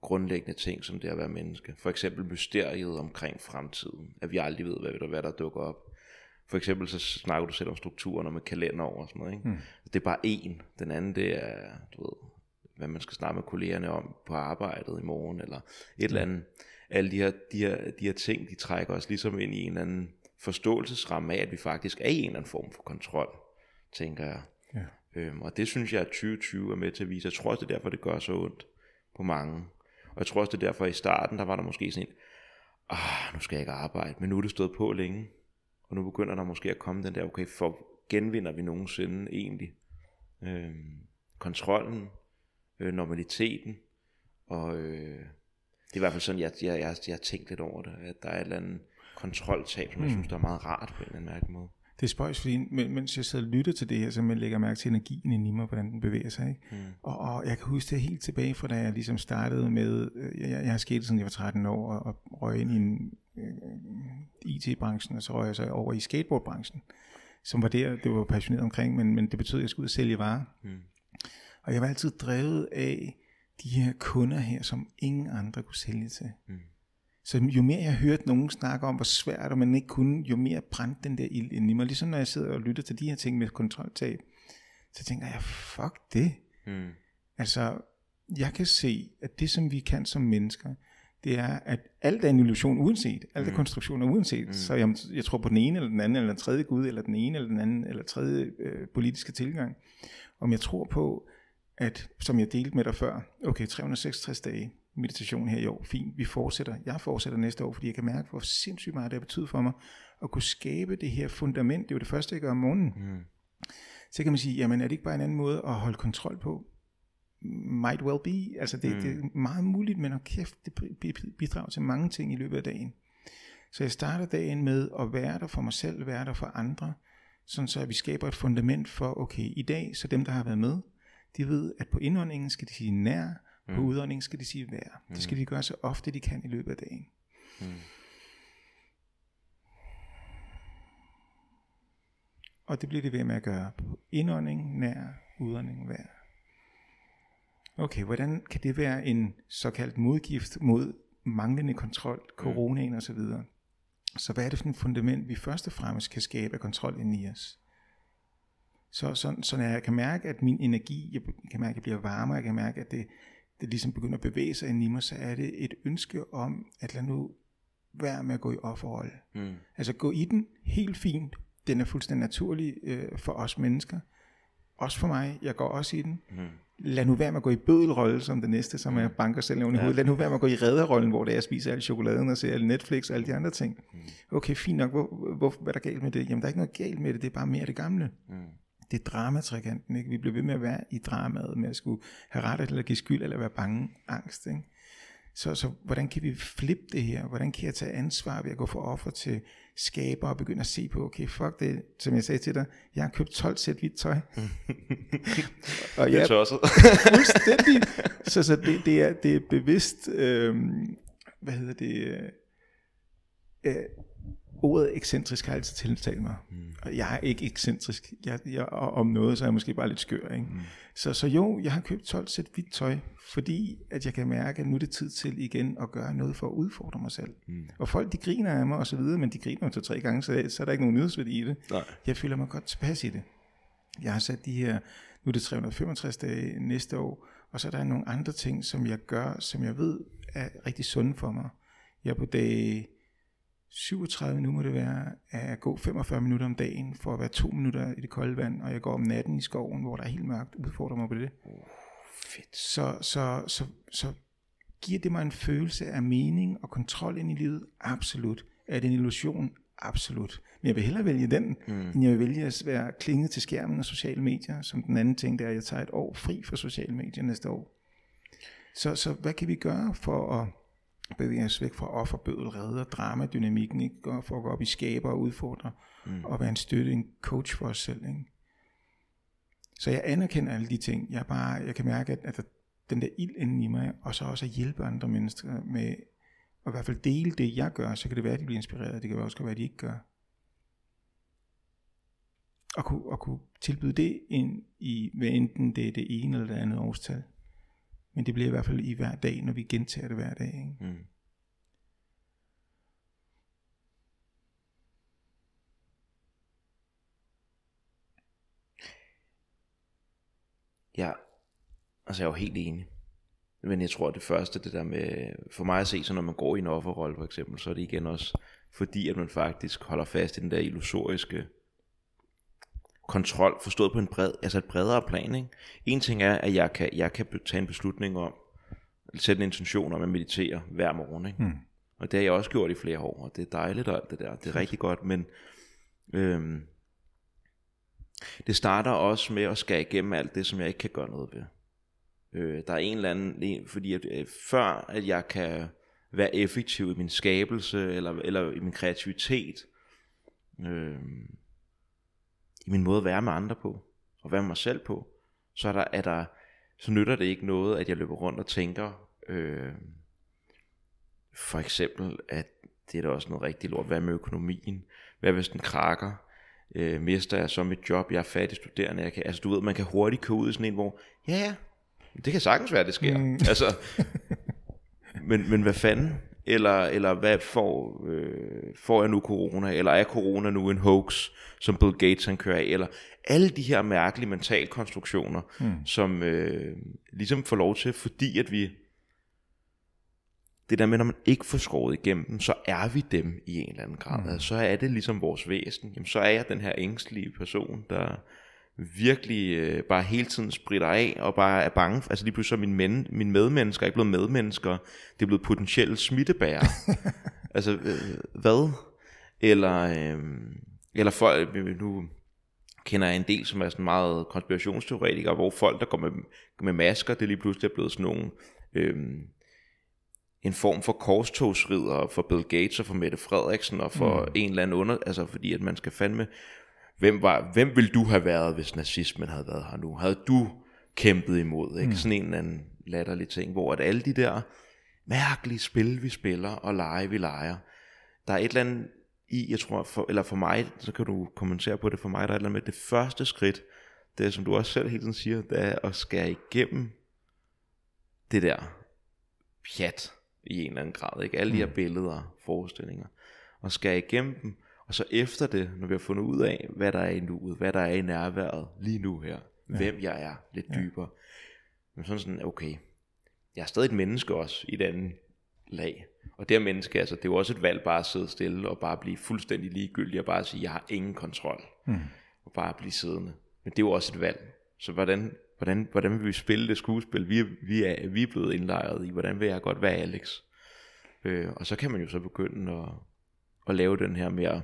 grundlæggende ting, som det at være menneske. For eksempel mysteriet omkring fremtiden, at vi aldrig ved, hvad der, hvad der dukker op. For eksempel så snakker du selv om strukturen og med kalender over og sådan noget, ikke? Mm. Det er bare en. Den anden, det er, du ved, hvad man skal snakke med kollegerne om på arbejdet i morgen, eller et eller andet. Alle de her, de her, de her ting, de trækker os ligesom ind i en eller anden forståelsesramme af, at vi faktisk er i en eller anden form for kontrol, tænker jeg. Ja. Øhm, og det synes jeg, at tyve tyve er med til at vise. Jeg tror også, det er derfor, det gør så ondt på mange. Og jeg tror også, det er derfor, i starten, der var der måske sådan en, ah, nu skal jeg ikke arbejde, men nu er det stået på længe. Og nu begynder der måske at komme den der, okay, for genvinder vi nogensinde egentlig øhm, kontrollen, øh, normaliteten, og øh, det er i hvert fald sådan, jeg, jeg, jeg, jeg har tænkt lidt over det, at der er et eller andet kontroltab, som mm. jeg synes, der er meget rart på en eller anden mærkelig måde. Det er spøjs, fordi mens jeg sad og lyttede til det her, så man lægger mærke til energien inde i mig, hvordan den bevæger sig, ikke? Mm. Og, og jeg kan huske det helt tilbage fra, da jeg ligesom startede med, jeg, jeg har sket sådan, jeg var tretten år, og, og røg ind i en, øh, I T-branchen, og så røg jeg så over i skateboardbranchen, som var der, det var passioneret omkring, men, men det betød, at jeg skulle ud og sælge varer. Mm. Og jeg var altid drevet af de her kunder her, som ingen andre kunne sælge til. Mm. Så jo mere jeg hørte nogen snakke om, hvor svært og man ikke kunne, jo mere brændte den der ild ind i mig. Ligesom når jeg sidder og lytter til de her ting med kontroltab, så tænker jeg, fuck det. Mm. Altså, jeg kan se, at det som vi kan som mennesker, det er, at alt er en illusion uanset, alt er mm. konstruktioner uanset. Mm. Så jeg, jeg tror på den ene eller den anden, eller den tredje Gud, eller den ene eller den anden, eller tredje øh, politiske tilgang. Om jeg tror på, at, som jeg delte med dig før, okay, tre hundrede og seksogtres dage, meditation her i år, fint, vi fortsætter, jeg fortsætter næste år, fordi jeg kan mærke, hvor sindssygt meget det har betydet for mig, at kunne skabe det her fundament, det er jo det første, jeg gør om morgenen. Mm. Så kan man sige, jamen er det ikke bare en anden måde at holde kontrol på? Might well be, altså det, mm. det er meget muligt, men og kæft, det bidrager til mange ting i løbet af dagen. Så jeg starter dagen med at være der for mig selv, være der for andre, sådan så vi skaber et fundament for, okay, i dag, så dem der har været med, de ved, at på indåndingen skal de sige nær, på udåndingen skal de sige vær. Det skal de gøre så ofte de kan i løbet af dagen. Mm. Og det bliver de ved med at gøre på indånding, nær, udånding, vær. Okay, hvordan kan det være en såkaldt modgift mod manglende kontrol, coronaen mm. osv.? Så, så hvad er det for et fundament, vi først og fremmest kan skabe af kontrol ind i os? Så, så, så jeg kan mærke, at min energi, jeg kan mærke, at jeg bliver varmere, jeg kan mærke, at det, det ligesom begynder at bevæge sig i mig, så er det et ønske om, at lad nu være med at gå i offerhold. Mm. Altså gå i den, helt fint, den er fuldstændig naturlig øh, for os mennesker, også for mig, jeg går også i den. Mm. Lad nu være med at gå i bødelrolle, som det næste, som jeg banker selv oven i hovedet. Lad nu være med at gå i redderrollen, hvor det er, jeg spiser al chokoladen og ser al Netflix og alle de andre ting. Mm. Okay, fint nok, hvor, hvor, hvad er der galt med det? Jamen der er ikke noget galt med det, det er bare mere det gamle. Mm. Det er dramatrikanten, ikke? Vi bliver ved med at være i dramaet, med at skulle have ret eller give skyld, eller være bange, angst, ikke? Så, så hvordan kan vi flippe det her? Hvordan kan jeg tage ansvar ved at gå for offer til skaber og begynde at se på, okay, fuck det, som jeg sagde til dig, jeg har købt tolv sæt hvidt tøj. Og jeg, det er tosset. Fuldstændig. Så, så det, det, er, det er bevidst, øh, hvad hedder det, øh, ordet ekscentrisk har altid tiltalt mig. Mm. Og jeg er ikke ekscentrisk. Jeg, jeg, om noget, så er jeg måske bare lidt skør, ikke? Mm. Så, så jo, jeg har købt tolv sæt hvidt tøj, fordi at jeg kan mærke, at nu er det tid til igen at gøre noget for at udfordre mig selv. Mm. Og folk, de griner af mig og så videre, men de griner jo til tre gange, så, så er der ikke nogen nyhedsværdi i det. Nej. Jeg føler mig godt tilpas i det. Jeg har sat de her, nu er det tre hundrede og femogtres dage næste år, og så er der nogle andre ting, som jeg gør, som jeg ved er rigtig sunde for mig. Jeg er på dag syvogtredive, nu må det være, at jeg går femogfyrre minutter om dagen, for at være to minutter i det kolde vand, og jeg går om natten i skoven, hvor der er helt mørkt, udfordrer mig på det. Oh, fedt. Så, så, så, så giver det mig en følelse af mening og kontrol ind i livet? Absolut. Er det en illusion? Absolut. Men jeg vil hellere vælge den, mm. end jeg vil vælge at være klinget til skærmen og sociale medier, som den anden ting, der er, at jeg tager et år fri for sociale medier næste år. Så, så hvad kan vi gøre for at bevæge os væk fra offerbødel, redder, dramadynamikken, ikke? For at gå op i skaber og udfordre, mm. og være en støtte, en coach for os selv, ikke? Så jeg anerkender alle de ting. Jeg, bare, jeg kan mærke, at, at der, den der ild inden i mig, og så også at hjælpe andre mennesker med, og i hvert fald dele det, jeg gør, så kan det være, at de bliver inspireret, det kan også være, at de ikke gør. Og kunne, og kunne tilbyde det ind i, hvad enten det er det ene eller det andet årstal. Men det bliver i hvert fald i hver dag, når vi gentager det hver dag, ikke? Mm. Ja, altså jeg er jo helt enig. Men jeg tror, at det første, det der med, for mig at se, så når man går i en offerrolle for eksempel, så er det igen også fordi, at man faktisk holder fast i den der illusoriske kontrol, forstået på en bred, altså et bredere plan, ikke? En ting er, at jeg kan, jeg kan tage en beslutning om, sætte en intention om at meditere hver morgen, ikke? Mm. Og det har jeg også gjort i flere år, og det er dejligt og alt det der, det er rigtig godt, men øhm, det starter også med at skære igennem alt det, som jeg ikke kan gøre noget ved. Øh, der er en eller anden, fordi at, øh, før at jeg kan være effektiv i min skabelse, eller, eller i min kreativitet, øh, i min måde at være med andre på, og være med mig selv på, så, er der, er der, så nytter det ikke noget, at jeg løber rundt og tænker, øh, for eksempel, at det er da også noget rigtig lort, hvad med økonomien, hvad hvis den krakker, øh, mister jeg så mit job, jeg er fattig studerende, jeg kan, altså du ved, man kan hurtigt køre ud i sådan en, hvor, ja ja, det kan sagtens være, det sker, mm. altså, men, men hvad fanden, eller, eller hvad får, øh, får jeg nu corona, eller er corona nu en hoax, som Bill Gates han kører af, eller alle de her mærkelige mentalkonstruktioner, mm. som øh, ligesom får lov til, fordi at vi, det der med, når man ikke får skåret igennem dem, så er vi dem i en eller anden grad, mm. altså, så er det ligesom vores væsen, jamen, så er jeg den her ængstelige person, der virkelig øh, bare hele tiden spritter af og bare er bange for, altså lige pludselig så min men, min medmennesker er ikke blevet medmennesker, det er blevet potentielle smittebærere. altså øh, hvad eller øh, eller folk, nu kender jeg en del, som er sådan meget konspirationsteoretikere, hvor folk der går med med masker, det lige pludselig er blevet sådan nogle øh, en form for korstogsridder for Bill Gates og for Mette Frederiksen og for mm. en eller anden under, altså fordi at man skal fandme, Hvem, var, hvem ville du have været, hvis nazismen havde været her nu? Havde du kæmpet imod? Ikke? Mm. Sådan en eller anden latterlig ting, hvor at alle de der mærkelige spil, vi spiller, og lege, vi leger, der er et eller andet i, jeg tror, for, eller for mig, så kan du kommentere på det, for mig, der er et eller andet med, det første skridt, det er, som du også selv hele tiden siger, det er at skære igennem det der pjat i en eller anden grad, ikke? Alle de her billeder, forestillinger, og skære igennem dem. Og så efter det, når vi har fundet ud af, hvad der er i nuet, hvad der er i nærværet lige nu her, ja. Hvem jeg er lidt ja. Dybere. Men sådan sådan, okay, jeg er stadig et menneske også i et andet lag. Og det her menneske, altså, det er jo også et valg bare at sidde stille og bare blive fuldstændig ligegyldig og bare sige, jeg har ingen kontrol. Mm. Og bare blive siddende. Men det er jo også et valg. Så hvordan, hvordan, hvordan vil vi spille det skuespil, vi, vi, er, vi er blevet indlejret i? Hvordan vil jeg godt være Alex? Øh, og så kan man jo så begynde at, at lave den her mere,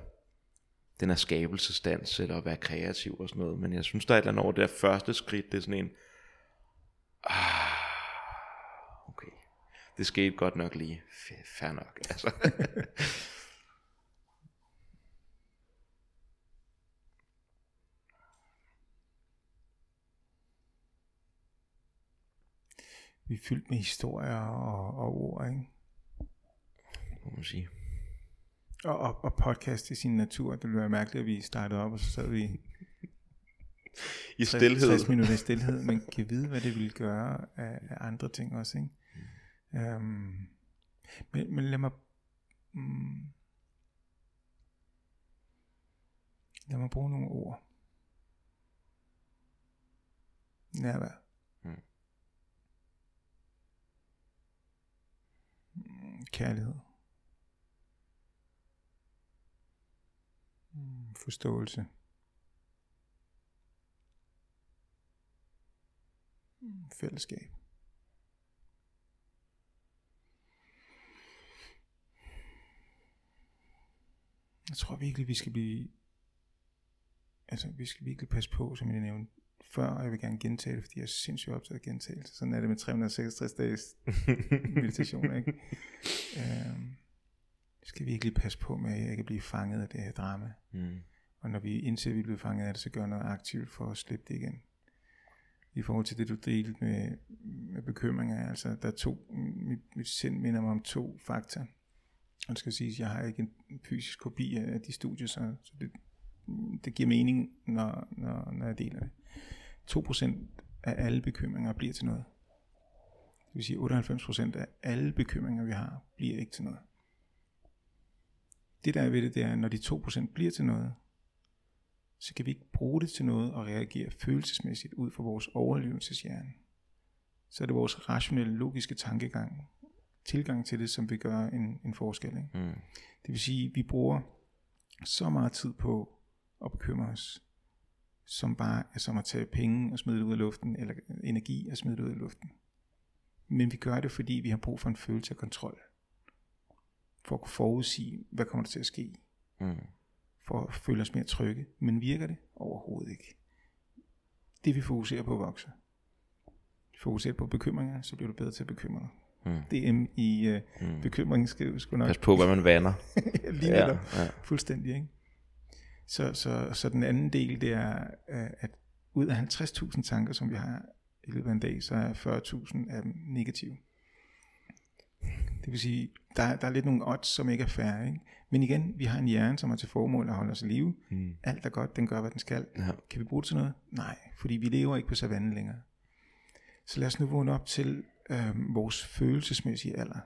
den her skabelsesdans, eller at være kreativ og sådan noget, men jeg synes, der er et eller andet over det der første skridt, det er sådan en, ah, okay, det skete godt nok lige, fair nok, altså. Vi er fyldt med historier og, og ord, ikke? Må man sige. Og, og podcast i sin natur. Det ville være mærkeligt, at vi startede op, og så sad vi i stilhed. tres minutter i stilhed. Man kan vide, hvad det ville gøre af, af andre ting også, ikke? Mm. Øhm, men, men lad mig mm, lad mig bruge nogle ord. Nærvær. Mm. Kærlighed. forståelse. Fællesskab. Jeg tror virkelig, vi skal blive, altså vi skal virkelig passe på, som jeg nævnte før, og jeg vil gerne gentage det, fordi jeg er sindssygt optaget af gentagelse. Sådan er det med tre hundrede og seksogtres dages meditationer, ikke? Øhm, skal virkelig passe på med, at jeg ikke bliver fanget af det her drama. Mm. Og når vi indser, at vi bliver fanget af det, så gør noget aktivt for at slippe det igen. I forhold til det, du delte med, med bekymringer, altså der er to, mit, mit sind minder mig om to faktorer. Og det skal siges, at jeg har ikke en fysisk kopi af de studier, så, så det, det giver mening, når, når, når jeg deler det. to procent af alle bekymringer bliver til noget. Det vil sige, otteoghalvfems procent af alle bekymringer, vi har, bliver ikke til noget. Det der er ved det, det er, når de to procent bliver til noget, så kan vi ikke bruge det til noget og reagere følelsesmæssigt ud fra vores overlevelseshjerne. Så er det vores rationelle, logiske tankegang, tilgang til det, som vil gøre en, en forskel. Ikke? Mm. Det vil sige, at vi bruger så meget tid på at bekymre os, som bare er som at tage penge og smide det ud af luften, eller energi og smide det ud af luften. Men vi gør det, fordi vi har brug for en følelse af kontrol. For at kunne forudsige, hvad kommer der til at ske. Mm. For at føle os mere trygge. Men virker det? Overhovedet ikke. Det vi fokuserer på vokser. Fokuserer på bekymringer, så bliver du bedre til at bekymre dig. Mm. D M i øh, mm. bekymringen skal sgu nok pas på, hvad man vander. Lige ja, ja. Fuldstændig, ikke? Så, så, så den anden del, det er, at ud af halvtreds tusind tanker, som vi har i løbet af en dag, så er fyrre tusind af dem negative. Det vil sige, der, der er lidt nogle odds, som ikke er fair, ikke? Men igen, vi har en hjerne, som er til formål at holde os i live. Mm. Alt er godt, den gør, hvad den skal. Ja. Kan vi bruge det til noget? Nej, fordi vi lever ikke på savannen længere. Så lad os nu vågne op til øh, vores følelsesmæssige alder.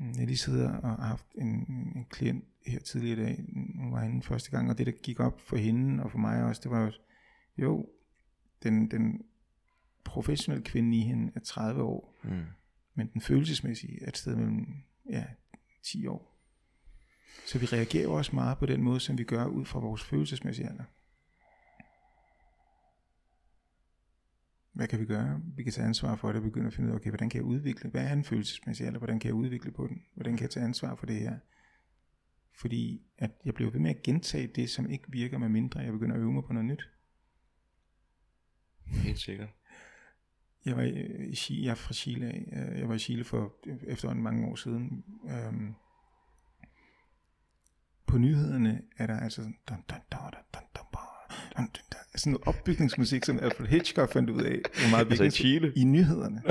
Jeg lige sidder og har haft en, en klient her tidligere i dag. Hun var inde første gang, og det der gik op for hende og for mig også, det var jo, jo den, den professionelle kvinde i hende er tredive år. Mm. Men den følelsesmæssige er et sted mellem ja, ti år. Så vi reagerer også meget på den måde, som vi gør ud fra vores følelsesmæssige alder. Hvad kan vi gøre? Vi kan tage ansvar for det og begynde at finde ud af, okay, hvordan kan jeg udvikle, hvad er den følelsesmæssige alder, hvordan kan jeg udvikle på den, hvordan kan jeg tage ansvar for det her? Fordi at jeg bliver ved med at gentage det, som ikke virker, med mindre jeg begynder at øve mig på noget nyt. Helt sikkert. Jeg var i Chile, jeg er fra Chile, jeg var i Chile for efterhånden mange år siden. Øhm, på nyhederne er der altså sådan, dun, dun, dun, dun, dun, dun, dun, dun, sådan noget opbygningsmusik, som Alfred Hitchcock fandt ud af, hvor meget vigtigt altså i, Chile. I nyhederne.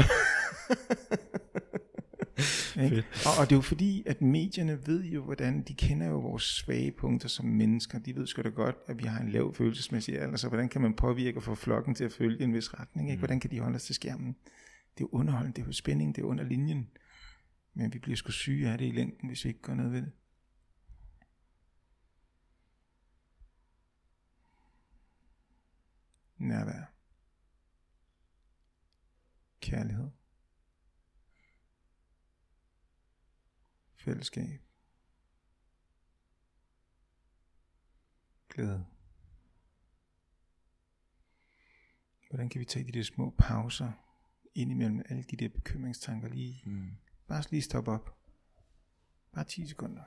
og, og det er jo fordi, at medierne ved jo, hvordan, de kender jo vores svage punkter som mennesker, de ved sgu da godt, at vi har en lav følelsesmæssig alder, så hvordan kan man påvirke og få flokken til at følge en vis retning, ikke? Hvordan kan de holde os til skærmen? Det er jo underholdende, det er jo spænding, det er under linjen, men vi bliver sgu syge af det i længden, hvis vi ikke gør noget ved det. Nærvær. Kærlighed. Fællesskab. Glæde. Hvordan kan vi tage de der små pauser ind imellem alle de der bekymringstanker lige? Mm. Bare lige stoppe op. Bare ti sekunder.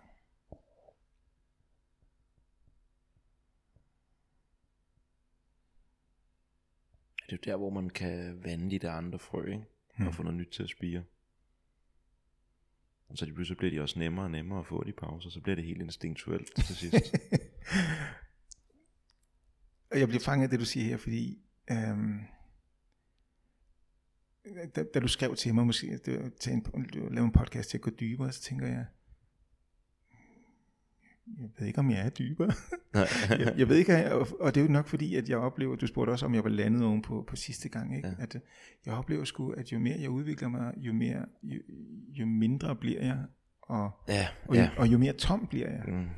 Det er jo der, hvor man kan vande de der andre frø, ikke? Og mm. få noget nyt til at spire. Og så de pludselig bliver de også nemmere og nemmere at få de pauser, så bliver det helt instinktuelt til sidst. Og jeg bliver fanget af det, du siger her, fordi øhm, da, da du skrev til mig, måske at lave en podcast til at gå dybere, så tænker jeg, jeg ved ikke, om jeg er dybere. jeg, jeg ved ikke, og, og det er jo nok fordi, at jeg oplever, du spurgte også, om jeg var landet oven på, på sidste gang, ikke? Ja. At jeg oplever sgu, at jo mere jeg udvikler mig, jo, mere, jo, jo mindre bliver jeg, og, ja, og, ja. Og, og jo mere tom bliver jeg. Mm.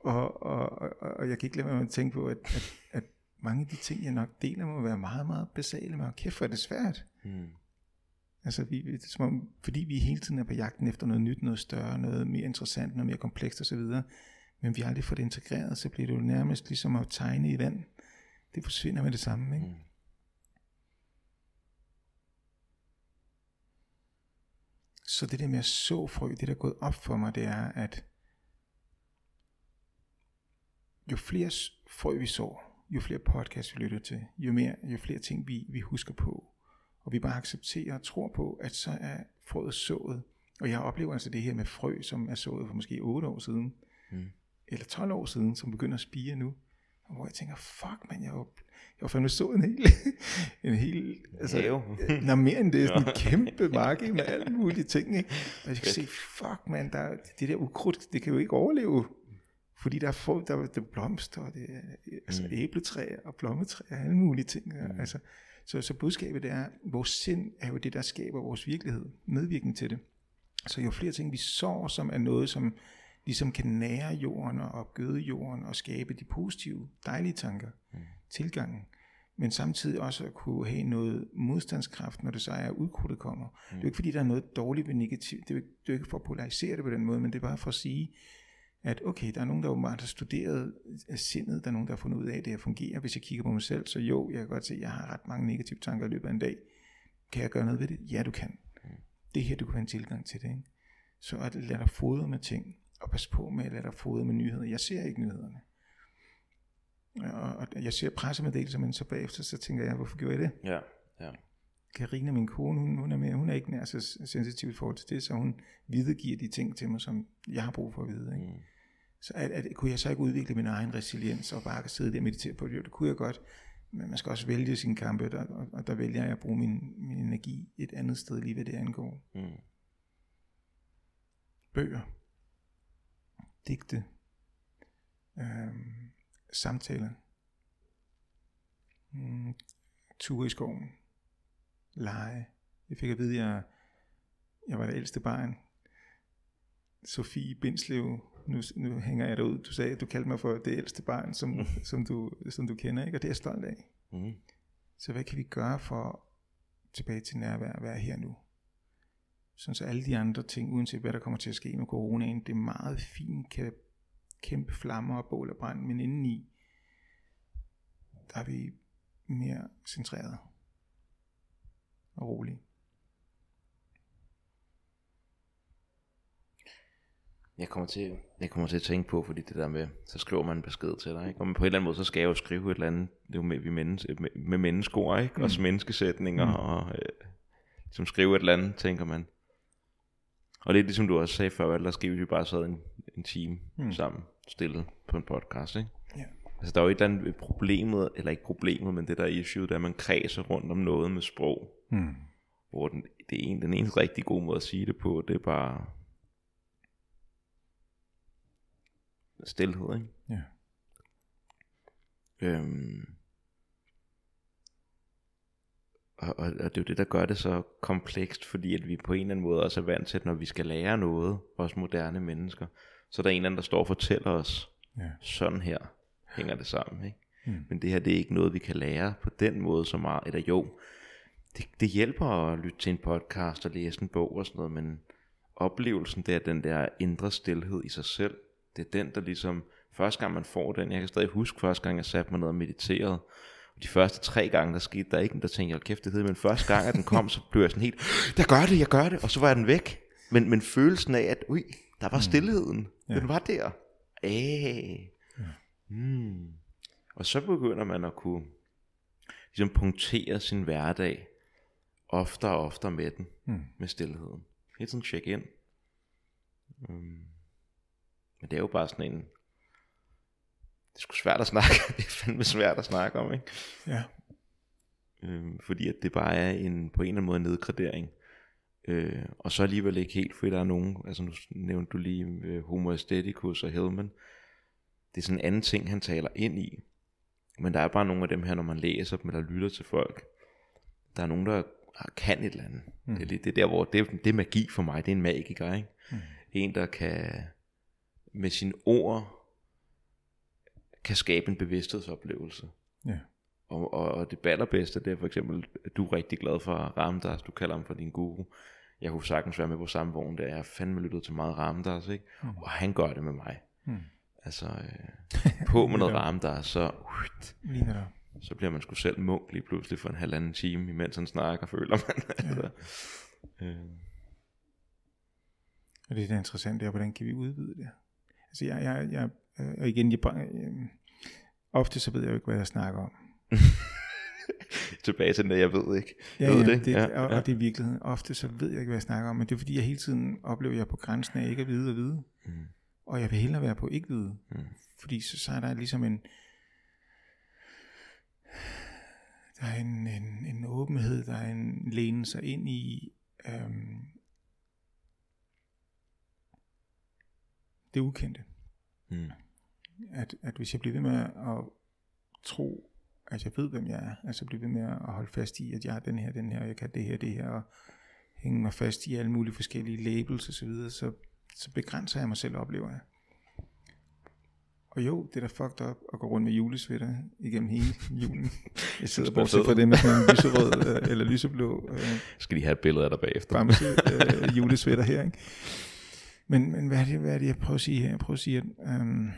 Og, og, og, og jeg kan ikke lade være med at tænke på, at, at, at mange af de ting, jeg nok deler, må være meget, meget basale, men kæft, hvor er det svært. Mm. Altså, vi, det er, som om, fordi vi hele tiden er på jagten efter noget nyt, noget større, noget mere interessant, noget mere komplekst osv. men vi har aldrig fået det integreret, så bliver det jo nærmest ligesom at tegne i vand. Det forsvinder med det samme, ikke? Mm. Så det der med at så frø, det der er gået op for mig, det er, at jo flere frø vi sår, jo flere podcasts vi lytter til, jo, mere, jo flere ting vi, vi husker på, og vi bare accepterer og tror på, at så er frøet sået. Og jeg oplever altså det her med frø, som er sået for måske otte år siden, mm. eller tolv år siden, som begynder at spire nu, og hvor jeg tænker, fuck man, jeg var, jeg var fandme sået en hel, en hel, altså, når mere end det, sådan en kæmpe marked med alle mulige ting, ikke? Og jeg kan se, fuck man, der, det der ukrudt, det kan jo ikke overleve, fordi der er frø, der, der blomster, og det er, altså mm. æbletræer og blommetræer, alle mulige ting, mm. altså, så, så budskabet det er, vores sind er jo det, der skaber vores virkelighed, medvirkning til det. Så jo flere ting vi sår, som er noget, som ligesom kan nære jorden og opgøde jorden og skabe de positive, dejlige tanker, mm. tilgangen, men samtidig også at kunne have noget modstandskraft, når det så er udkrudtet kommer. Mm. Det er jo ikke fordi, der er noget dårligt ved negativt, det er jo ikke, det er jo ikke for at polarisere det på den måde, men det er bare for at sige, at okay, der er nogen, der åbenbart har studeret sindet, der er nogen, der har fundet ud af, at det her fungerer. Hvis jeg kigger på mig selv, så jo, jeg kan godt se, at jeg har ret mange negative tanker i løbet af en dag. Kan jeg gøre noget ved det? Ja, du kan. Det her, du kan have en tilgang til det, ikke? Så at lade dig fodre med ting, og pas på med at lade dig fodre med nyheder. Jeg ser ikke nyhederne. Og, og jeg ser pressemeddelelser, men så bagefter, så tænker jeg, hvorfor gjorde jeg det? Ja, ja. Carina, min kone, hun, hun, er, med, hun er ikke nær så sensitiv i forhold til det, så hun videregiver de ting til mig, som jeg har brug for at vide, ikke? Mm. Så at, at, kunne jeg så ikke udvikle min egen resiliens, og bare sidde der og meditere på det? Det kunne jeg godt, men man skal også vælge sine kampe, der, og der vælger jeg at bruge min, min energi et andet sted, lige hvad det angår. Mm. Bøger, digte, øh, samtaler, mm, ture i skoven, lege. Jeg fik at vide, at jeg, jeg var det ældste barn. Sofie Bindslev, Nu, nu hænger jeg derud. Du sagde, at du kaldte mig for det ældste barn, som, mm. som, du, som du kender, ikke? Og det er jeg stolt af. Mm. Så hvad kan vi gøre for tilbage til nærvær at være her nu? Sådan så alle de andre ting, uanset hvad der kommer til at ske med coronaen, det er meget fint, kan kæmpe flammer og bål og brand, men indeni, der er vi mere centreret og rolige. Jeg kommer, til, jeg kommer til at tænke på, fordi det der med, så skriver man en besked til dig, ikke? Og på en eller anden måde, så skal jeg jo skrive et eller andet, det er jo med, vi menneske, med, med menneskeord, ikke? Mm. Også menneskesætninger, mm. og øh, som skriver et eller andet, tænker man. Og det er ligesom du også sagde før, eller skriver vi bare sad en, en time mm. sammen, stille på en podcast, ikke? Yeah. Altså der er jo et eller andet problemet, eller ikke problemet, men det der issue, der man kredser rundt om noget med sprog, mm. hvor den, det er en, den eneste rigtig gode måde at sige det på, det er bare... stilhed, ikke? Ja. Øhm, og, og, og det er jo det, der gør det så komplekst, fordi at vi på en eller anden måde også er vant til, at når vi skal lære noget, også moderne mennesker, så er der en eller anden, der står og fortæller os, ja. Sådan her hænger det sammen, ikke? Mm. Men det her, det er ikke noget, vi kan lære på den måde så meget, eller jo, det, det hjælper at lytte til en podcast og læse en bog og sådan noget, men oplevelsen, det er den der indre stilhed i sig selv. Det er den, der ligesom, første gang man får den, jeg kan stadig huske, første gang jeg satte mig ned og mediterede, og de første tre gange, der skete der ikke, der tænkte jeg, kæft det hed, men første gang, at den kom, så blev jeg sådan helt, der gør det, jeg gør det, og så var den væk, men, men følelsen af, at ui, der var stillheden, mm. den ja. Var der, æh, ja. mm. og så begynder man at kunne, ligesom punktere sin hverdag, oftere og oftere med den, mm. med stillheden, helt sådan check in, mm. men det er jo bare sådan en... Det er sgu svært at snakke. Det er fandme svært at snakke om, ikke? Ja. Øhm, fordi at det bare er en, på en eller anden måde en nedgradering. Øh, og så alligevel ikke helt, fordi der er nogen... Altså nu nævnte du lige øh, Homo aestheticus og Hillman. Det er sådan en anden ting, han taler ind i. Men der er bare nogle af dem her, når man læser dem, eller lytter til folk. Der er nogen, der kan et eller andet. Mm. Det, er, det er der, hvor... Det, det er magi for mig. Det er en magiker, ikke? Mm. En, der kan... med sine ord kan skabe en bevidsthedsoplevelse. Ja. Og, og, og det ballerbedste, det er for eksempel, at du er rigtig glad for Ram Dass, du kalder ham for din guru. Jeg kunne sagtens være med på samme vogn, da jeg fandme lyttede til meget Ram Dass, ikke? Mm. Og han gør det med mig. Mm. altså øh, på med noget varme, der er så så bliver man sgu selv munk lige pludselig for en halvanden time, imens han snakker, føler man. Altså, øh. Og det er det interessante, er, hvordan kan vi udvide det? Altså jeg, jeg, jeg og igen, jeg, øh, ofte så ved jeg jo ikke, hvad jeg snakker om. Tilbage til den der, jeg ved ikke. Ja, ved ja, det? Det, ja, og, ja, og det er virkeligheden. Ofte så ved jeg ikke, hvad jeg snakker om, men det er fordi, jeg hele tiden oplever, jeg på grænsen af ikke at vide og vide. Mm. Og jeg vil hellere være på ikke vide. Mm. Fordi så, så er der ligesom en, der er en, en, en åbenhed, der er en læne sig ind i øhm, det ukendte. Mm. At, at hvis jeg bliver ved med at tro, at jeg ved, hvem jeg er, altså bliver ved med at holde fast i, at jeg er den her, den her, og jeg kan det her, det her, og hænge mig fast i alle mulige forskellige labels osv., så, så begrænser jeg mig selv, oplever jeg. Og jo, det er da fucked up at gå rundt med julesvitter igennem hele julen. Jeg sidder bortset fra det med sådan en lyserød øh, eller lyseblå. Øh, Skal de have et billede af dig bagefter? Bamse øh, julesvitter her, ikke? Men, men hvad, er det, hvad er det, jeg prøver at sige her? Jeg prøver at sige, at øhm,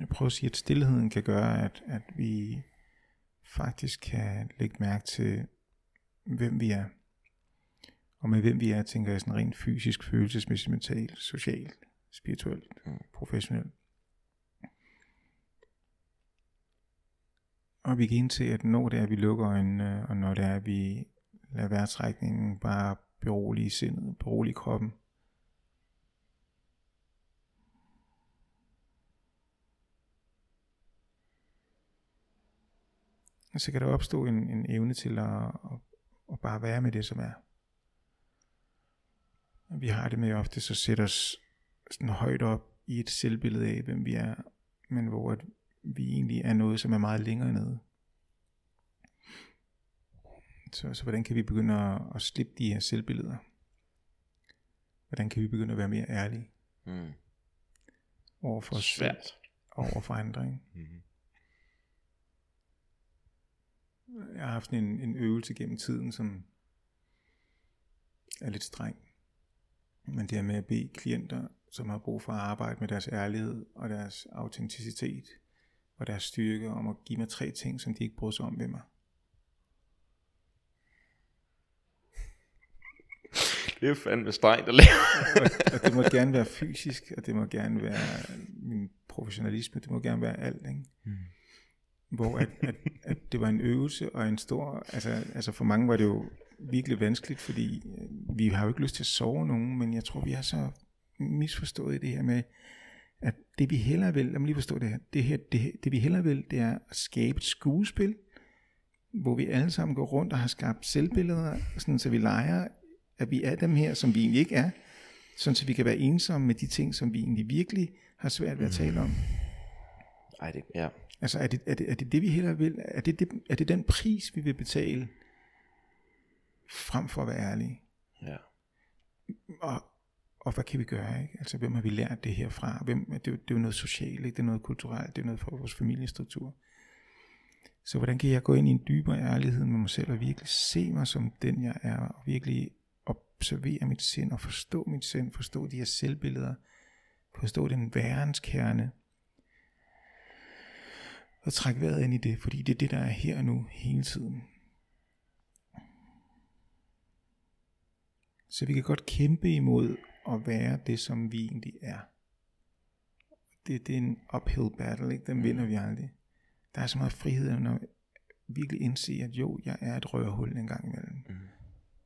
jeg prøver at sige, at stilheden kan gøre, at, at vi faktisk kan lægge mærke til, hvem vi er. Og med hvem vi er, tænker jeg sådan rent fysisk, følelsesmæssigt, mentalt, socialt, spirituelt, mm. professionelt. Og vi kan indse, at når det er, vi lukker øjnene, og når det er, vi lader vejrtrækningen bare berolige sindet, berolige kroppen, så kan der opstå en, en evne til at, at, at bare være med det, som er. Vi har det med ofte, så sætter os sådan højt op i et selvbillede af, hvem vi er, men hvor at vi egentlig er noget, som er meget længere nede. Så, så hvordan kan vi begynde at, at slippe de her selvbilleder? Hvordan kan vi begynde at være mere ærlige? Mm. Over for os selv, over for andre, ikke? Mm-hmm. Jeg har haft en, en øvelse gennem tiden, som er lidt streng. Men det er med at bede klienter, som har brug for at arbejde med deres ærlighed og deres autenticitet og deres styrke, om at give mig tre ting, som de ikke bryder sig om ved mig. Det er fandme strengt at lave. og, og det må gerne være fysisk, og det må gerne være min professionalisme, det må gerne være alt, ikke? Mm. Hvor at, at, at det var en øvelse og en stor, altså, altså for mange var det jo virkelig vanskeligt, fordi vi har jo ikke lyst til at sove nogen, men jeg tror vi har så misforstået det her med, at det vi hellere vil, lad mig lige forstå det her, det, her det, det vi hellere vil, det er at skabe et skuespil, hvor vi alle sammen går rundt og har skabt selvbilleder, sådan så vi leger, at vi er dem her, som vi egentlig ikke er, sådan så vi kan være ensomme med de ting, som vi egentlig virkelig har svært ved at tale om. Ej, det, ja. Altså er det, er, det, er det det vi hellere vil? Er det, det, er det den pris vi vil betale frem for at være ærlige? Ja. Og, og hvad kan vi gøre, ikke? Altså hvem har vi lært det her fra? Hvem, det, det er jo noget socialt, ikke? Det er noget kulturelt, det er noget fra vores familiestruktur. Så hvordan kan jeg gå ind i en dybere ærlighed med mig selv og virkelig se mig som den jeg er, og virkelig observere mit sind og forstå mit sind, forstå de her selvbilleder, forstå den værenskerne og trække vejret ind i det, fordi det er det, der er her og nu hele tiden. Så vi kan godt kæmpe imod at være det, som vi egentlig er. Det, det er en uphill battle, ikke? Den vinder vi aldrig. Der er så meget frihed, når vi virkelig indser, at jo, jeg er et rørhul en gang imellem. Mm.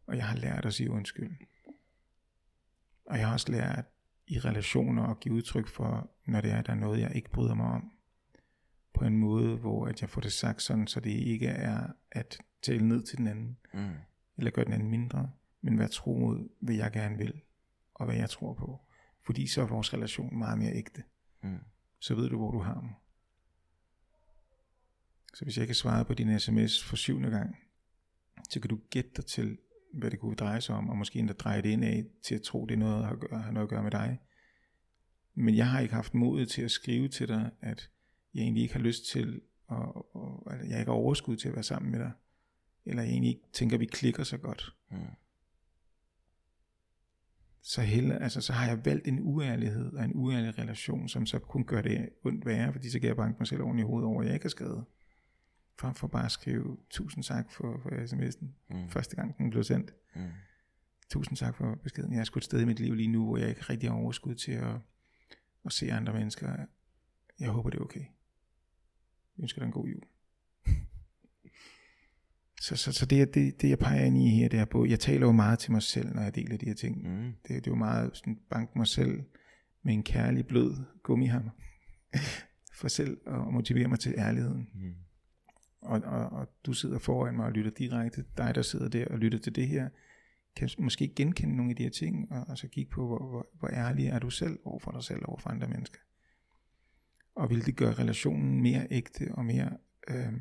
Og jeg har lært at sige undskyld. Og jeg har også lært i relationer at give udtryk for, når det er, der er noget, jeg ikke bryder mig om. På en måde, hvor at jeg får det sagt sådan, så det ikke er at tale ned til den anden, mm. eller gøre den anden mindre, men være tro mod, hvad jeg gerne vil, og hvad jeg tror på. Fordi så er vores relation meget mere ægte. Mm. Så ved du, hvor du har mig. Så hvis jeg ikke har svaret på din sms for syvende gang, så kan du gætte dig til, hvad det kunne dreje sig om, og måske endda dreje det ind af til at tro, det er noget, har noget at gøre med dig. men jeg har ikke haft modet til at skrive til dig, at jeg egentlig ikke har lyst til, og, og, at jeg ikke har overskud til at være sammen med dig, eller jeg egentlig ikke tænker, at vi klikker så godt. Mm. Så, heller, altså, så har jeg valgt en uærlighed og en uærlig relation, som så kun gør det ondt værre, fordi så kan jeg banke mig selv ordentligt i hovedet over, at jeg ikke har skrevet. Frem for bare at skrive, tusind tak for, for sms'en, mm. første gang den blev sendt. Mm. Tusind tak for beskeden. Jeg er sgu et sted i mit liv lige nu, hvor jeg ikke rigtig har overskud til at, at se andre mennesker. Jeg håber, det er okay. Jeg ønsker dig en god jul. Så, så, så det, det, det jeg peger ind i her, det er på, jeg taler jo meget til mig selv, når jeg deler de her ting. Mm. Det, det er jo meget sådan, banke mig selv med en kærlig, blød gummihammer, for selv at motivere mig til ærligheden. Mm. Og, og, og du sidder foran mig og lytter direkte, dig der sidder der og lytter til det her, kan måske genkende nogle af de her ting, og, og så kigge på, hvor, hvor, hvor ærlig er du selv over for dig selv, over for andre mennesker. Og vil det gøre relationen mere ægte og mere... Øh,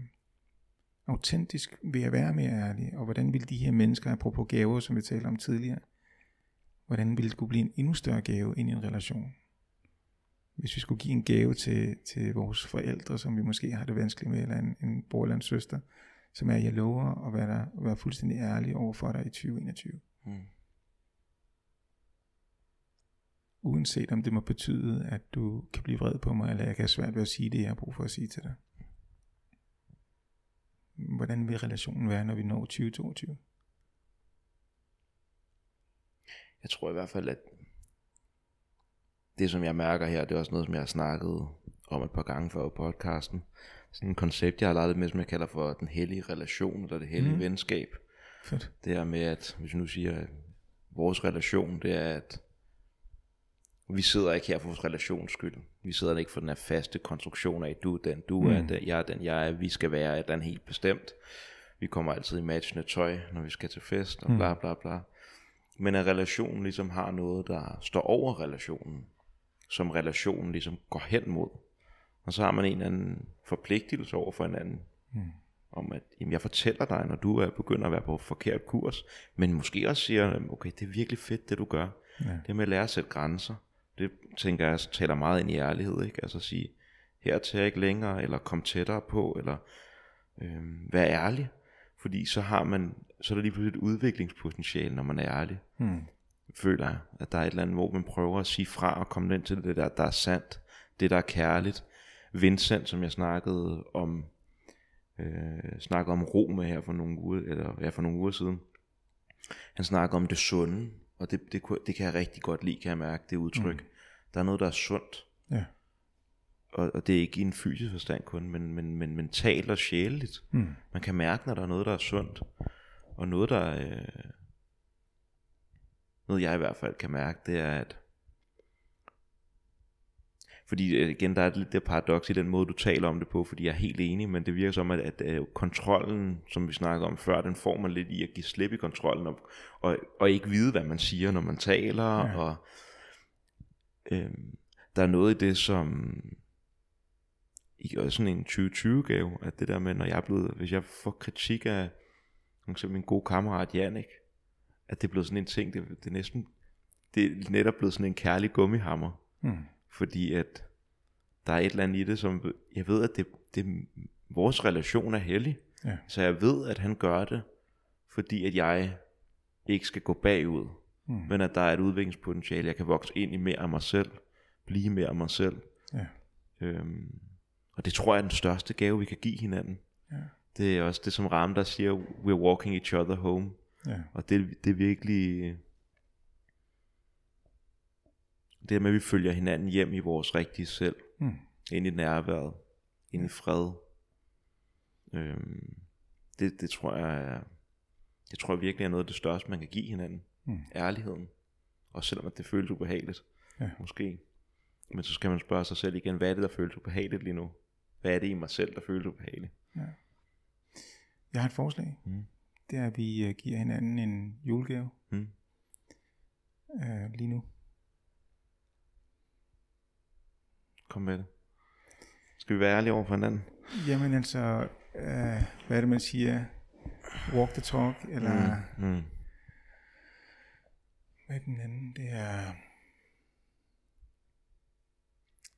autentisk ved at være mere ærlig, og hvordan ville de her mennesker, apropos gaver, som vi talte om tidligere, hvordan ville det kunne blive en endnu større gave ind i en relation? Hvis vi skulle give en gave til, til vores forældre, som vi måske har det vanskeligt med, eller en, en bror eller en søster, som er, jeg lover at være, der, at være fuldstændig ærlig over for dig i tyve enogtyve. Mm. Uanset om det må betyde, at du kan blive vred på mig, eller jeg kan have svært ved at sige det, jeg har brug for at sige til dig. Hvordan vil relationen være, når vi når tyve toogtyve? Jeg tror i hvert fald, at det som jeg mærker her, det er også noget som jeg har snakket om et par gange før i podcasten. Sådan et koncept jeg har lavet med, som jeg kalder for den hellige relation, eller det hellige mm. venskab. Fedt. Det her med at, hvis nu siger at vores relation, det er at vi sidder ikke her for vores relations skyld. Vi sidder ikke for den her faste konstruktion af, du er den, du mm. er den, jeg er den, jeg er, vi skal være den helt bestemt. Vi kommer altid i matchende tøj, når vi skal til fest, og bla bla bla. Men at relationen ligesom har noget, der står over relationen, som relationen ligesom går hen mod. Og så har man en eller anden forpligtelse over for hinanden, mm. om at, jamen jeg fortæller dig, når du er begynder at være på forkert kurs, men måske også siger, okay, det er virkelig fedt, det du gør. Ja. Det med at lære at sætte grænser. Det tænker jeg, altså, taler meget ind i ærlighed, ikke? Altså at sige, her tager jeg ikke længere, eller kom tættere på, eller øh, vær ærlig. Fordi så har man, så er der lige pludselig et udviklingspotentiale, når man er ærlig. Hmm. Føler jeg, at der er et eller andet, hvor man prøver at sige fra, og komme ind til det der, der er sandt, det der er kærligt. Vincent, som jeg snakkede om, øh, snakkede om Rom med her for nogle uger, eller ja, for nogle uger siden. Han snakker om det sunde. Og det, det, det kan jeg rigtig godt lide, kan jeg mærke, det udtryk. Mm. Der er noget, der er sundt. Ja. Og, og det er ikke i en fysisk forstand kun, men, men, men mentalt og sjæleligt. Mm. Man kan mærke, når der er noget, der er sundt. Og noget, der øh, noget jeg i hvert fald kan mærke, det er, at... Fordi igen, der er lidt der paradoks i den måde, du taler om det på, fordi jeg er helt enig, men det virker som, at, at, at kontrollen, som vi snakkede om før, den får man lidt i at give slip i kontrollen, og, og, og ikke vide, hvad man siger, når man taler, ja. og øhm, der er noget i det, som i sådan en tyve tyve-gave, at det der med, når jeg er blevet, hvis jeg får kritik af min gode kammerat Janik, at det er blevet sådan en ting, det, det, er, næsten, det er netop blevet sådan en kærlig gummihammer. Mm. Fordi at der er et eller andet i det, som jeg ved, at det, det, vores relation er hellig. Ja. Så jeg ved, at han gør det, fordi at jeg ikke skal gå bagud. Mm. Men at der er et udviklingspotentiale, jeg kan vokse ind i mere af mig selv. Blive mere af mig selv. Ja. Øhm, og det tror jeg er den største gave, vi kan give hinanden. Ja. Det er også det, som Ram Dass siger, we're walking each other home. Ja. Og det, det er virkelig... Det her med, at vi følger hinanden hjem i vores rigtige selv. Mm. Ind i nærværet. Ind i fred. Øhm, det, det tror jeg, jeg tror virkelig er noget af det største, man kan give hinanden. Mm. Ærligheden. Og selvom det føles ubehageligt. Ja. Måske. Men så skal man spørge sig selv igen, hvad er det, der føles ubehageligt lige nu? Hvad er det i mig selv, der føles ubehageligt? Ja. Jeg har et forslag. Mm. Det er, at vi giver hinanden en julegave. Mm. Øh, lige nu. Kom med det. Skal vi være ærlige over for hinanden? Jamen altså, øh, hvad er det man siger? Walk the talk, eller mm, mm. hvad er den anden? Det er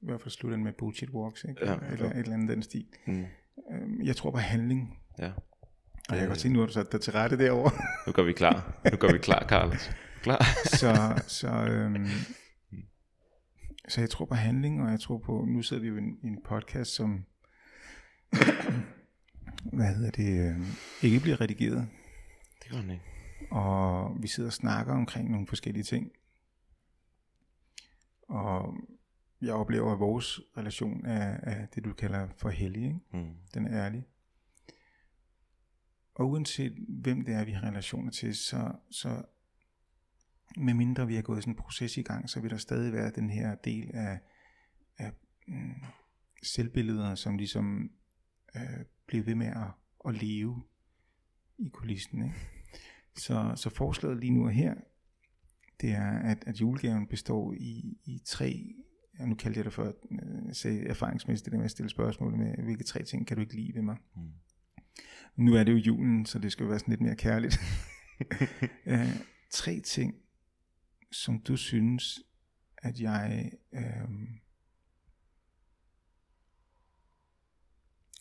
i hvert fald slutte med bullshit walks, ikke? Ja, eller et eller andet den stil. Mm. Jeg tror på handling. Ja. Og jeg kan godt sige, nu har du sat dig til rette derovre. Nu går vi klar. Nu går vi klar, Carlos. Klar. så så, øhm, så jeg tror på handling, og jeg tror på, nu sidder vi jo i en, i en podcast, som, hvad hedder det, øh, ikke bliver redigeret. Det gør den ikke. Og vi sidder og snakker omkring nogle forskellige ting. Og jeg oplever, at vores relation er, er det, du kalder for hellig, ikke? Mm. Den er ærlig. Og uanset hvem det er, vi har relationer til, så, så med mindre vi har gået sådan en proces i gang, så vil der stadig være den her del af, af mm, selvbilleder, som ligesom øh, bliver ved med at, at leve i kulissen, ikke? Så, så forslaget lige nu og her, det er, at, at julegaven består i, i tre, og nu kaldte jeg det for at sige erfaringsmæssigt, det der med at stille spørgsmål med, hvilke tre ting kan du ikke lide ved mig? Mm. Nu er det jo julen, så det skal jo være sådan lidt mere kærligt. Æ, tre ting, som du synes, at jeg øh,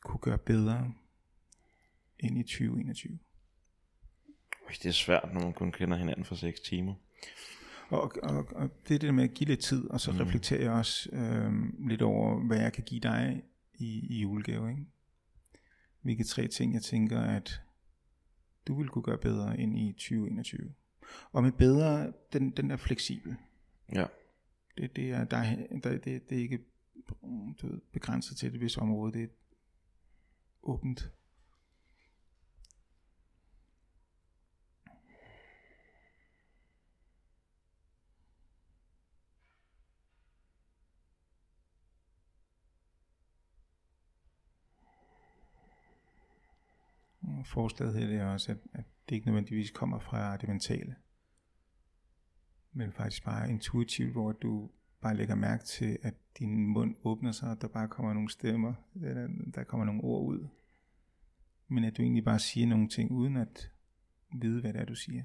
kunne gøre bedre ind i tyve enogtyve. Det er svært, når man kun kender hinanden for seks timer. Og, og, og det er det med at give lidt tid, og så mm. reflekterer jeg også øh, lidt over, hvad jeg kan give dig i, i julegave, ikke? Hvilke tre ting, jeg tænker, at du ville kunne gøre bedre ind i tyve enogtyve. Og med bedre, den, den er fleksibel. Ja. Det, det, er, der, der, det, det er ikke du ved, begrænset til det visse område, det er åbent. Forslaget hedder det også, at, at det ikke nødvendigvis kommer fra det mentale, men faktisk bare intuitivt, hvor du bare lægger mærke til, at din mund åbner sig, og der bare kommer nogle stemmer, der, der kommer nogle ord ud, men at du egentlig bare siger nogle ting, uden at vide, hvad det er, du siger.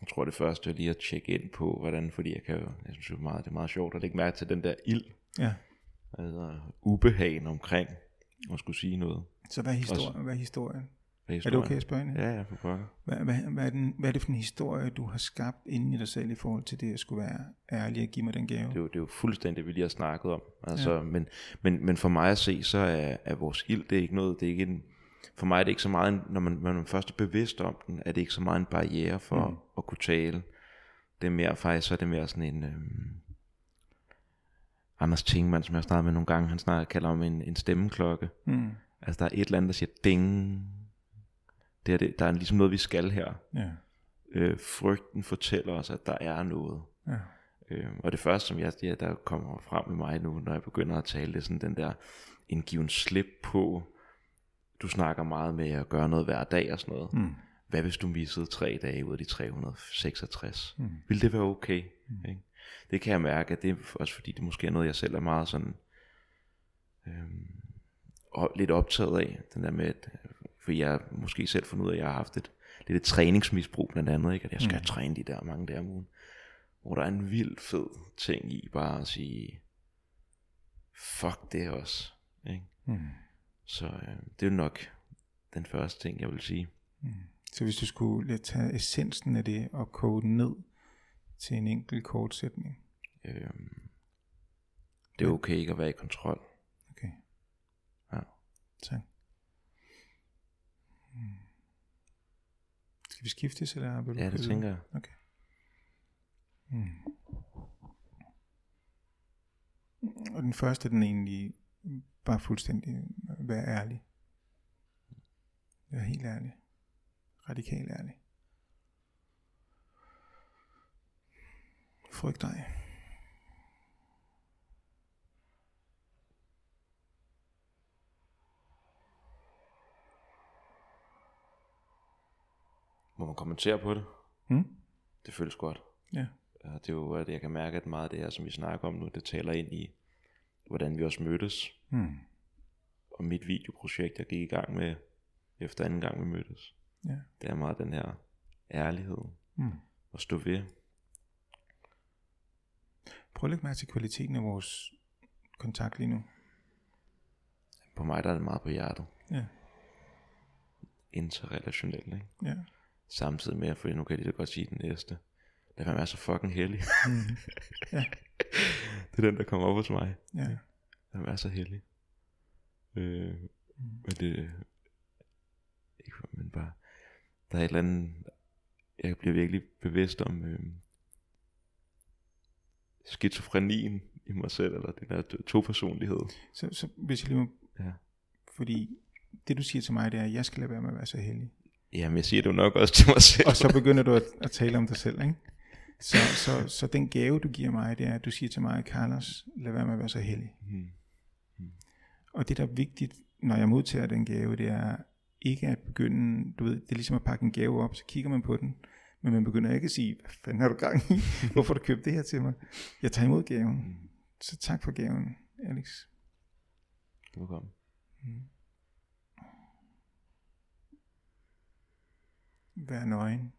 Jeg tror det første er lige at tjekke ind på, hvordan, fordi jeg kan jo, jeg synes jo meget, det er meget sjovt at lægge mærke til den der ild, ja. Altså ubehagen omkring, at skulle sige noget. Så hvad er historien? Hvad er historien? Historien. Er det okay at spørge hende? Ja, ja, for pokker. Hvad, hvad, hvad, er den, hvad er det for en historie, du har skabt inden i dig selv i forhold til det, at skulle være ærlig at give mig den gave? Det er jo, det er jo fuldstændig, vi lige har snakket om. Altså, ja. men, men, men for mig at se, så er, er vores ild, det er ikke noget, det er ikke en, for mig er det ikke så meget, en, når, man, når man først er bevidst om den, er det ikke så meget en barriere for mm. at kunne tale. Det er mere faktisk, så er det mere sådan en... Øhm, Anders Tingmann, som jeg har snakket med nogle gange, han snakker kalder om en, en stemmeklokke. Mm. Altså, der er et eller andet, der siger ding... Det er det, der er ligesom noget vi skal her. Ja. øh, Frygten fortæller os, at der er noget. Ja. øh, Og det første som jeg siger, der kommer frem i mig nu, når jeg begynder at tale, det er sådan den der en given slip på. Du snakker meget med at gøre noget hver dag og sådan noget. Mm. Hvad hvis du missede tre dage ud af de tre hundrede seksogtres? Mm. Vil det være okay? Mm. Ikke? Det kan jeg mærke, at det er også fordi det måske er noget jeg selv er meget sådan øh, og lidt optaget af. Den der med at, for jeg måske selv fundet ud af, at jeg har haft et lidt et træningsmisbrug blandt andet, ikke? At jeg skal mm. træne de der mange dage om ugen. Hvor der er en vild fed ting i bare at sige, fuck det også, ikke? Mm. Så øh, det er jo nok den første ting, jeg vil sige. Mm. Så hvis du skulle tage essensen af det og koge den ned til en enkelt kort sætning. Øh, det er okay ikke at være i kontrol. Okay. Ja. Tak. Hmm. Skal vi skiftes, eller vil du? Ja, det tænker jeg. Okay. Hmm. Og den første, den egentlig bare fuldstændig være ærlig. Være helt ærlig. Radikal ærlig. Frygt dig. Må man kommentere på det? Mm? Det føles godt. Yeah. Ja, det er jo, at jeg kan mærke, at meget af det her, som vi snakker om nu, det taler ind i, hvordan vi også mødtes. Mm. Og mit videoprojekt, jeg gik i gang med, efter anden gang vi mødtes. Yeah. Det er meget den her ærlighed. Mm. At stå ved. Prøv at lægge mærke til kvaliteten af vores kontakt lige nu? På mig der er det meget på hjertet. Ja. Interrelationelt, ikke? Ja. Samtidig med, for nu kan jeg lige så godt sige den næste. Lad mig være så fucking heldig. Mm. Ja. Det er den, der kommer op hos mig. Ja. Lad mig være så heldig. Øh, mm. Men det... Ikke for, men bare... Der er et eller andet... Jeg bliver virkelig bevidst om... Øh, skizofrenien i mig selv, eller den der to personlighed. Så, så hvis jeg lige må... Ja. Fordi det du siger til mig, det er, at jeg skal lade være med at være så heldig. Jamen jeg siger det jo nok også til mig selv. Og så begynder du at, at tale om dig selv, ikke? Så, så, så den gave du giver mig, det er, at du siger til mig, Carlos, lad være med at være så heldig. Mm. Mm. Og det der er vigtigt, når jeg modtager den gave, det er ikke at begynde, du ved, det er ligesom at pakke en gave op, så kigger man på den, men man begynder ikke at sige, hvad fanden har du gang i? Hvorfor har du købt det her til mig? Jeg tager imod gaven. Mm. Så tak for gaven, Alex. Velkommen. Mm. Vær nøgen.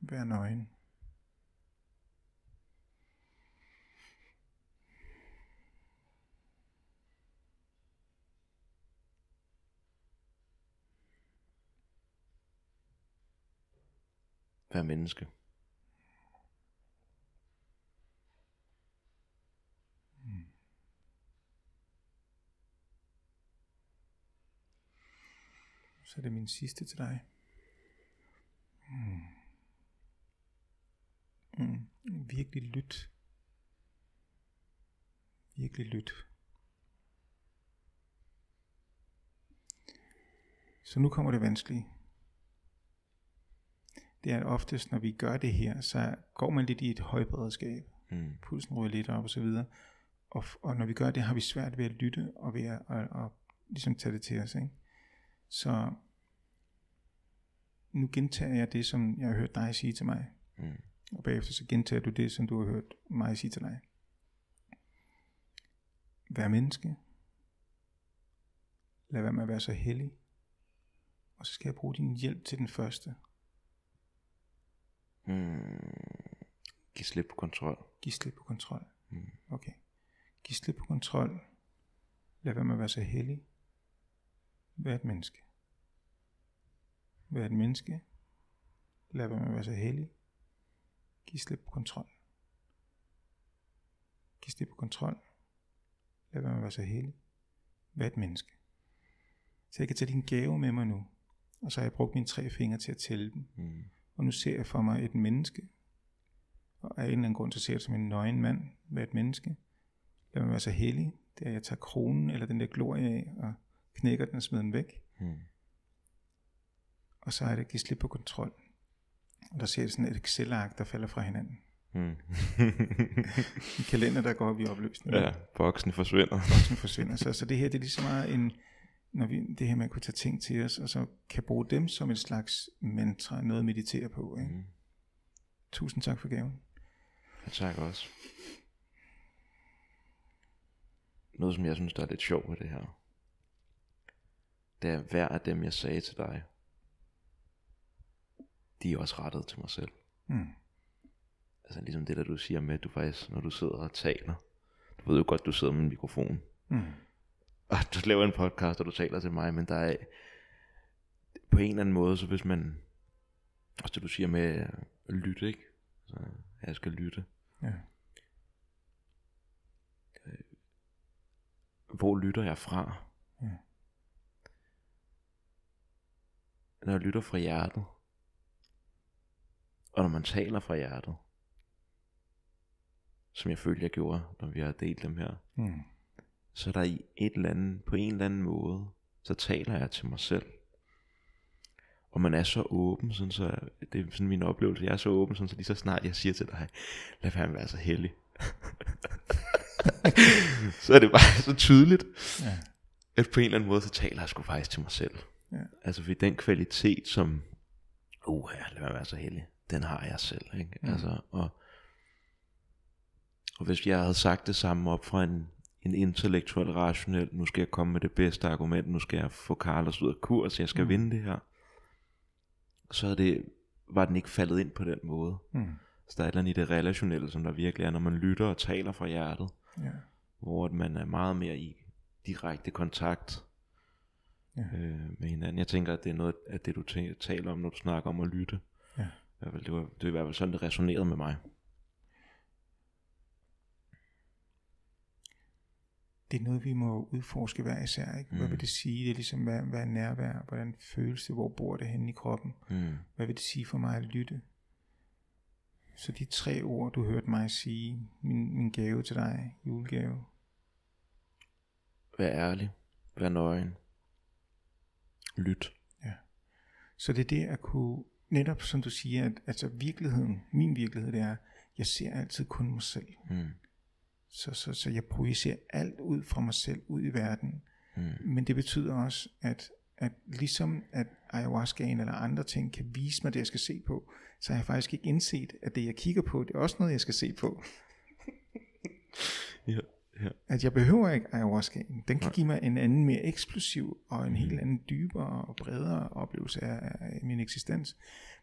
Vær nøgen. Vær menneske. Så det er min sidste til dig. Mm. Mm. Virkelig lyt. Virkelig lyt. Så nu kommer det vanskelige. Det er oftest, når vi gør det her, så går man lidt i et højberedskab. Mm. Pulsen ryger lidt op og så videre. Og, og når vi gør det, har vi svært ved at lytte og ved at og, og ligesom tage det til os, ikke? Så nu gentager jeg det, som jeg har hørt dig sige til mig. Mm. Og bagefter så gentager du det, som du har hørt mig sige til dig. Vær menneske. Lad være med at være så hellig. Og så skal jeg bruge din hjælp til den første. Mm. Giv slip på kontrol. Giv slip på kontrol. Mm. Okay. Giv slip på kontrol. Lad være med at være så hellig. Vær et menneske. Vær et menneske. Lad være med at være så heldig. Giv slip på kontrol. Giv slip på kontrol. Lad være med at være så heldig. Vær et menneske. Så jeg kan tage din gave med mig nu. Og så har jeg brugt mine tre fingre til at tælle dem. Mm. Og nu ser jeg for mig et menneske. Og af en eller anden grund, så ser jeg det som en nøgen mand. Vær et menneske. Lad være med at være så heldig. Det er, jeg tager kronen eller den der glorie af og knækker den og smider den væk. Mm. Og så er det at give slip på kontrol. Og der ser det sådan et Excel-ark, der falder fra hinanden. Mm. En kalender, der går op i opløsning. Ja, boksen forsvinder. Boksen forsvinder. Så, så det her, det er lige så meget en, når vi, det her, man kunne tage ting til os, og så kan bruge dem som en slags mantra, noget at meditere på. Ikke? Mm. Tusind tak for gaven. Ja, tak også. Noget, som jeg synes, der er lidt sjovt ved det her. Det er hver af dem jeg sagde til dig, de er også rettet til mig selv. Mm. Altså ligesom det der du siger med, at du faktisk, når du sidder og taler, du ved jo godt du sidder med en mikrofon, mm. og du laver en podcast, og du taler til mig, men der er på en eller anden måde, så hvis man også det du siger med at lytte, ikke? Så jeg skal lytte, ja. Hvor lytter jeg fra? Ja. Når jeg lytter fra hjertet, og når man taler fra hjertet, som jeg følte jeg gjorde, når vi har delt dem her, mm. så er der i et eller andet, på en eller anden måde, så taler jeg til mig selv. Og man er så åben, sådan så, det er sådan min oplevelse, jeg er så åben, sådan så lige så snart jeg siger til dig, lad fanden være så heldig. Så er det bare så tydeligt, ja. At på en eller anden måde, så taler jeg sgu faktisk til mig selv. Ja. Altså fordi den kvalitet som uh, lad mig være så heldig, den har jeg selv, ikke? Mm. Altså, og, og hvis jeg havde sagt det samme op fra en, en intellektuel rationel, nu skal jeg komme med det bedste argument, nu skal jeg få Carlos ud af kurs, jeg skal mm. vinde det her, så havde det var den ikke faldet ind på den måde. Mm. Så der er et eller andet i det relationelle, som der virkelig er, når man lytter og taler fra hjertet. Yeah. Hvor man er meget mere i direkte kontakt yeah. øh, med hinanden. Jeg tænker, at det er noget af det, du t- taler om, når du snakker om at lytte. Yeah. Det var, det var i hvert fald sådan, det resonerede med mig. Det er noget, vi må udforske hver især, ikke? Hvad mm. vil det sige? Det er ligesom, hvad, hvad er nærvær? Hvordan føles det? Hvor bor det henne i kroppen? Mm. Hvad vil det sige for mig at lytte? Så de tre ord, du hørte mig sige, min, min gave til dig, julegave. Vær ærlig. Vær nøgen. Lyt. Ja. Så det er det at kunne, netop som du siger, at altså virkeligheden, min virkelighed, det er, jeg ser altid kun mig selv. Mm. Så, så, så jeg projicerer alt ud fra mig selv, ud i verden. Mm. Men det betyder også, at, at ligesom at ayahuascaen eller andre ting kan vise mig det, jeg skal se på, så har jeg faktisk ikke indset, at det jeg kigger på, det er også noget, jeg skal se på. ja, ja. At jeg behøver ikke ayahuascaen. Den kan give mig en anden, mere eksplosiv og en mm. helt anden, dybere og bredere oplevelse af, af min eksistens.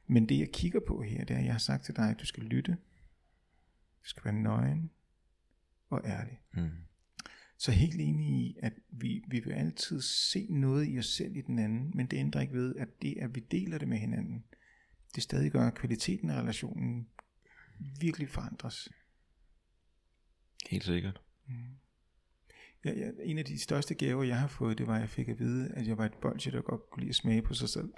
Men det jeg kigger på her, det er, at jeg har sagt til dig, at du skal lytte. Du skal være nøgen. Og ærlig. Mm. Så helt enig i, at vi, vi vil altid se noget i os selv i den anden, men det ændrer ikke ved, at det, at vi deler det med hinanden, det stadig gør, at kvaliteten af relationen virkelig forandres. Helt sikkert. Mm. Ja, ja, en af de største gaver, jeg har fået, det var, at jeg fik at vide, at jeg var et bolsje, der godt kunne lide at smage på sig selv.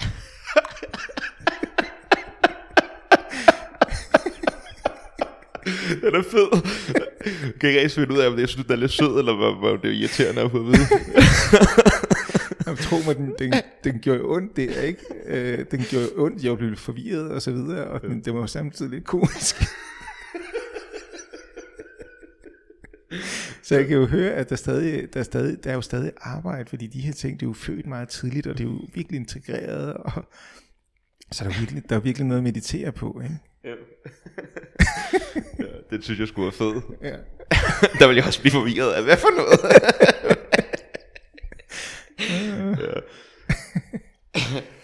Den er fed. Jeg kan ikke rigtig finde ud af, om jeg synes, den er lidt sød, eller om det er irriterende at få at vide. Jeg tror mig, den, den, den gjorde ondt, det er ikke? Øh, den gjorde ondt, jeg blev forvirret og så videre, og den, det var jo samtidig lidt komisk. Så jeg kan jo høre, at der, stadig, der, stadig, der er jo stadig arbejde, fordi de her ting, det er jo født meget tidligt, og det er jo virkelig integreret, og så der er virkelig, der er virkelig noget at meditere på, ikke? Ja. Ja, det synes jeg skulle være fed. Ja. Der ville jeg også blive forvirret af hvad for noget. Ja.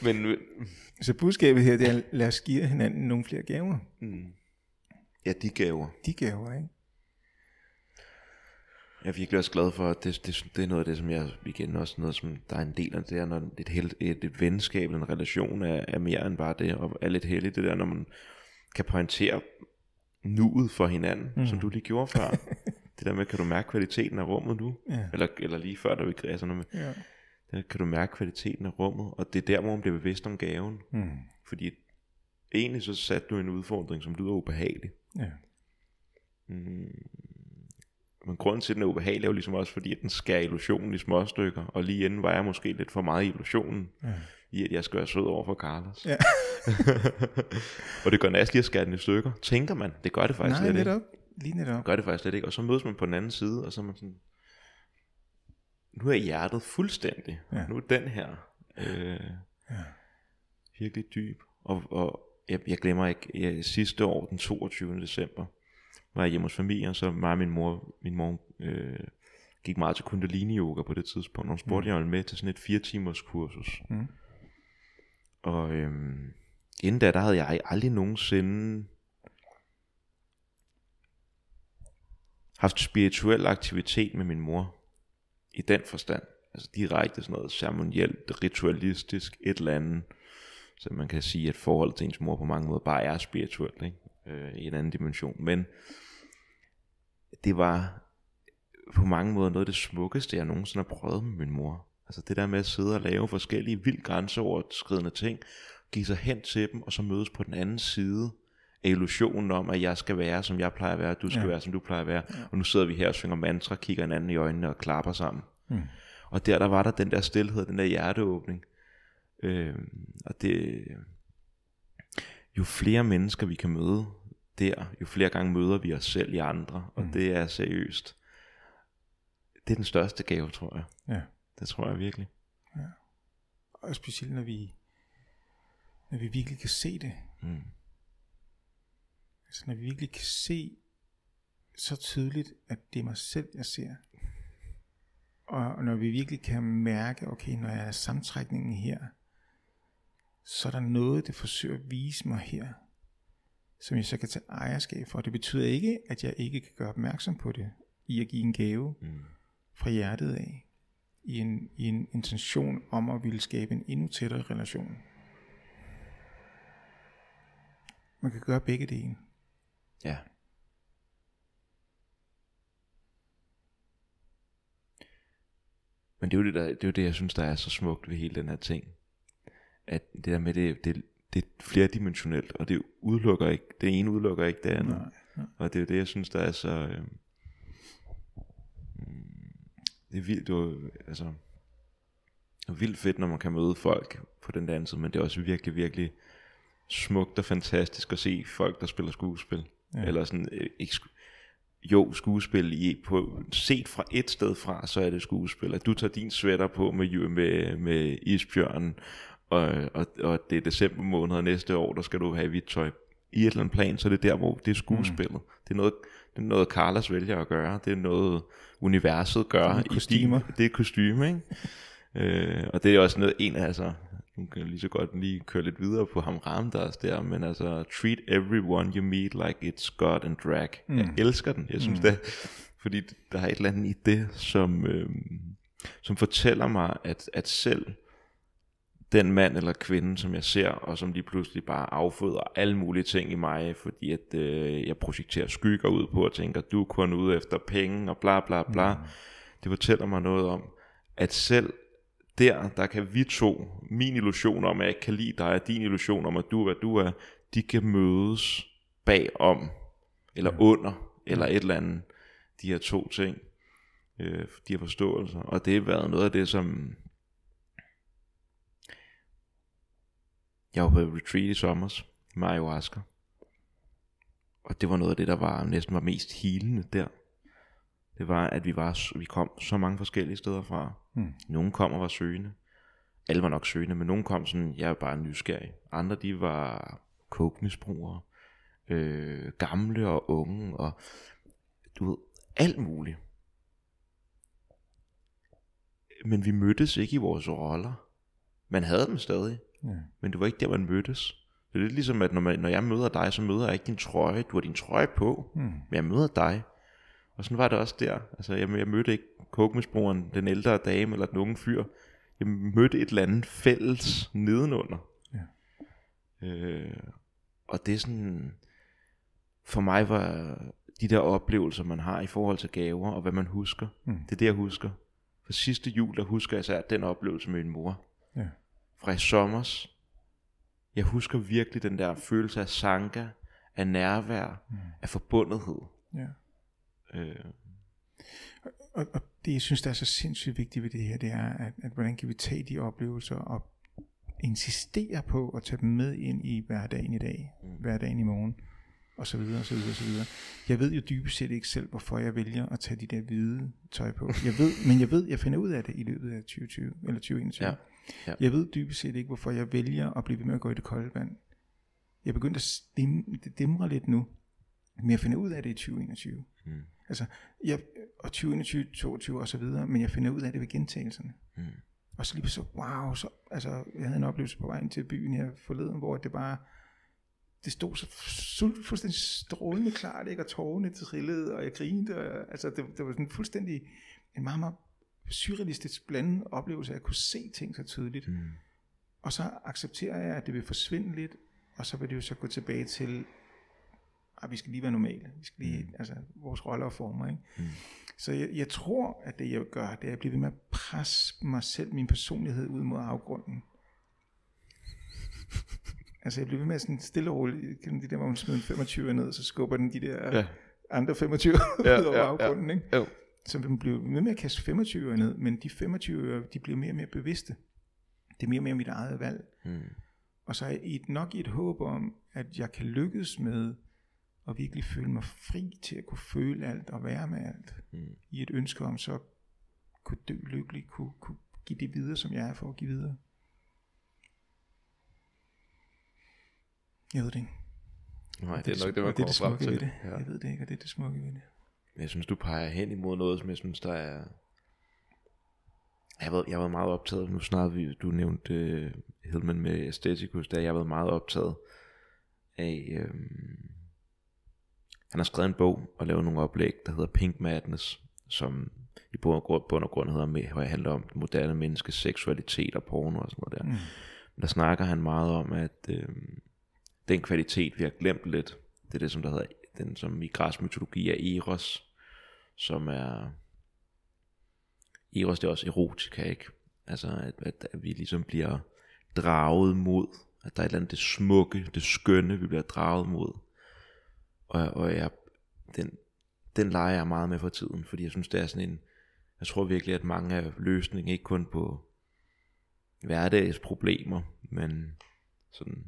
Men så budskabet her, det er, lad os give hinanden nogle flere gaver. Mm. Ja, de gaver. De gaver, ikke? Jeg er virkelig også glad for, at det, det, det er noget af det, som jeg igen også noget, som der er en del af det der, når et, held, et, et venskab eller en relation er, er mere end bare det, og er lidt heldigt det der, når man kan pointere nuet for hinanden, mm. som du lige gjorde før. Det der med, kan du mærke kvaliteten af rummet nu? Ja. Eller, eller lige før, da vi græder sådan noget med, ja. Der kan du mærke kvaliteten af rummet, og det er der, hvor man bliver bevidst om gaven. Mm. Fordi egentlig så satte du en udfordring, som lyder ubehagelig. Ja. Mm. Men grunden til, den er ubehagelig, er jo ligesom også, fordi at den skærer illusionen i små stykker, og lige inden var jeg måske lidt for meget i illusionen, ja. I at jeg skal være sød over for Carlos. Ja. Og det gør næst lige at skære den i stykker, tænker man. Det gør det faktisk nej, slet netop. Ikke. Lige netop. Det gør det faktisk slet ikke, og så mødes man på den anden side, og så er man sådan, nu er hjertet fuldstændig, ja. Nu er den her øh, ja. Virkelig dyb, og, og jeg, jeg glemmer ikke, jeg, sidste år, den toogtyvende december, var jeg hjemme hos familien, så mig og min mor, min mor øh, gik meget til Kundalini yoga på det tidspunkt. Hun spurgte, mm. jeg ville med til sådan et fire timers kursus. Mm. Og øhm, inden da, der havde jeg aldrig nogensinde haft spirituel aktivitet med min mor. I den forstand. Altså direkte sådan noget ceremonielt, ritualistisk, et eller andet. Så man kan sige, at forholdet til ens mor på mange måder bare er spirituelt, ikke? I en anden dimension, men det var på mange måder noget af det smukkeste, jeg nogensinde har prøvet med min mor. Altså det der med at sidde og lave forskellige vildt grænseoverskridende ting, give sig hen til dem, og så mødes på den anden side af illusionen om, at jeg skal være, som jeg plejer at være, du skal ja. Være, som du plejer at være, ja. Og nu sidder vi her og synger mantra, kigger hinanden i øjnene og klapper sammen. Mm. Og der, der var der den der stilhed, den der hjerteåbning, øh, og det, jo flere mennesker vi kan møde der, jo flere gange møder vi os selv i andre, og mm. det er seriøst. Det er den største gave, tror jeg. Ja. Det tror jeg virkelig. Ja. Og specielt når vi, når vi virkelig kan se det. Mm. Altså når vi virkelig kan se så tydeligt, at det er mig selv, jeg ser. Og når vi virkelig kan mærke, okay, når jeg er samtrækningen her, så er der noget, det forsøger at vise mig her, som jeg så kan tage ejerskab for. Det betyder ikke, at jeg ikke kan gøre opmærksom på det, i at give en gave mm. fra hjertet af, i en, i en intention om at ville skabe en endnu tættere relation. Man kan gøre begge dele. Ja. Men det er jo det, der, det, er jo det jeg synes, der er så smukt ved hele den her ting. At det der med, det, det, det er flerdimensionelt, og det udelukker ikke, det ene udelukker ikke det andet. Nej, nej. Og det er jo det, jeg synes, der er så... Øh, det er vildt, jo, altså, vildt fedt, når man kan møde folk på den der anden side, men det er også virkelig, virkelig smukt og fantastisk at se folk, der spiller skuespil. Ja. Eller sådan... Øh, eks- Jo, skuespil i, på, set fra et sted fra, så er det skuespil. At du tager din sweater på med, med, med isbjørnen, og, og, og det er december måned, og næste år, der skal du have hvidt tøj. I et eller andet plan, så er det der, hvor det er skuespillet. Mm. Det er noget, det er noget Carlos vælger at gøre. Det er noget, universet gør. Det er kostymer. Det er kostyme, ikke? øh, og det er også noget, en af altså, nu kan lige så godt lige køre lidt videre på ham Ram Dass der, men altså, treat everyone you meet like it's God and drag. Mm. Jeg elsker den, jeg synes mm. det, fordi der er et eller andet i det, som, øh, som fortæller mig, at, at selv den mand eller kvinde, som jeg ser, og som lige pludselig bare afføder alle mulige ting i mig, fordi at øh, jeg projekterer skygger ud på og tænker, du er kun ude efter penge og bla bla bla, mm. det fortæller mig noget om, at selv Der, der kan vi to, min illusion om, at jeg kan lide dig, og din illusion om, at du er, hvad du er, de kan mødes bagom, eller ja. under, eller et eller andet, de her to ting, øh, de her forståelser. Og det har været noget af det, som... Jeg var på retreat i sommer med Ayahuasca, og det var noget af det, der var næsten var mest healende der. Det var, at vi, var, vi kom så mange forskellige steder fra. Mm. Nogle kom og var søgende. Alle var nok søgende, men nogle kom sådan, jeg er bare nysgerrig. Andre, de var coke-misbrugere, øh, gamle og unge, og du ved, alt muligt. Men vi mødtes ikke i vores roller. Man havde dem stadig, mm. men det var ikke der, man mødtes. Det er lidt ligesom, at når, man, når jeg møder dig, så møder jeg ikke din trøje. Du har din trøje på, mm. men jeg møder dig. Og sådan var det også der. Altså, jeg, jeg mødte ikke kokemisbrugeren, den ældre dame eller den unge fyr. Jeg mødte et eller andet fælles nedenunder. Ja. Øh, og det er sådan... For mig var de der oplevelser, man har i forhold til gaver og hvad man husker. Mm. Det er det, jeg husker. For sidste jul, der husker jeg især den oplevelse med min mor. Ja. Fra i sommers. Jeg husker virkelig den der følelse af sanka, af nærvær, mm. af forbundethed. Ja. Øh. Og, og det jeg synes der er så sindssygt vigtigt ved det her, det er at, at hvordan kan vi tage de oplevelser og insistere på at tage dem med ind i hverdagen i dag, mm. hverdagen i morgen og så videre og så videre og så videre. Jeg ved jo dybest set ikke selv hvorfor jeg vælger at tage de der hvide tøj på. Jeg ved, men jeg ved jeg finder ud af det i løbet af tyve tyve eller tyve enogtyve. Ja. Ja. Jeg ved dybest set ikke hvorfor jeg vælger at blive ved med at gå i det kolde vand. Jeg begyndte at stemme, det dæmre lidt nu, men jeg finder ud af det i tyve enogtyve. Mm. Altså, jeg, og tyve enogtyve, toogtyve og så videre, men jeg finder ud af det ved gentagelserne. Mm. Og så lige så, wow, så, altså, jeg havde en oplevelse på vejen til byen her forleden, hvor det bare, det stod så fu- fuldstændig strålende klart, ikke? Og tårerne trillede, og jeg grinede, og, altså, det, det var sådan fuldstændig en meget, meget surrealistisk blandet oplevelse, at jeg kunne se ting så tydeligt. Mm. Og så accepterer jeg, at det vil forsvinde lidt, og så vil det jo så gå tilbage til, vi skal lige være normale, vi skal lige, mm. altså vores roller og former, ikke? Mm. Så jeg, jeg tror, at det jeg gør, det er, at jeg bliver ved med at presse mig selv, min personlighed ud mod afgrunden. Altså jeg bliver ved med sådan stille og roligt, de der, hvor man smider en femogtyver ned, så skubber den de der ja. andre femogtyver ja, ud over ja, afgrunden, ja. Ikke? Jo. Så man bliver ved med at kaste femogtyver ned, men de femogtyver, de bliver mere og mere bevidste. Det er mere og mere mit eget valg. Mm. Og så er jeg et, nok i et håb om, at jeg kan lykkes med og virkelig føle mig fri til at kunne føle alt og være med alt. Mm. I et ønske om så kunne dø lykkelig, kunne, kunne give det videre, som jeg er for at give videre. Jeg ved det ikke. Nej, det, det er det, nok det, man kommer frem til. Det. Ja. Jeg ved det ikke, og det er det smukke ved det. Jeg synes, du peger hen imod noget, som jeg synes, der er... Jeg har været meget optaget, nu snart vi, du nævnte Hillman med Aestheticus, der jeg har været meget optaget af, øhm, han har skrevet en bog og lavet nogle oplæg, der hedder Pink Madness, som i bund og grund hedder med, hvor jeg handler om det moderne menneskes seksualitet og porno og sådan noget der. Mm. Men der snakker han meget om, at øhm, den kvalitet, vi har glemt lidt, det er det, som der hedder, den som i græsk mytologi er eros, som er, eros det er også erotika, ikke? Altså at, at, at vi ligesom bliver draget mod, at der er et eller andet det smukke, det skønne, vi bliver draget mod. Og, og jeg, den, den leger jeg meget med for tiden, fordi jeg synes det er sådan en, jeg tror virkelig at mange af løsningen, ikke kun på hverdagsproblemer, men sådan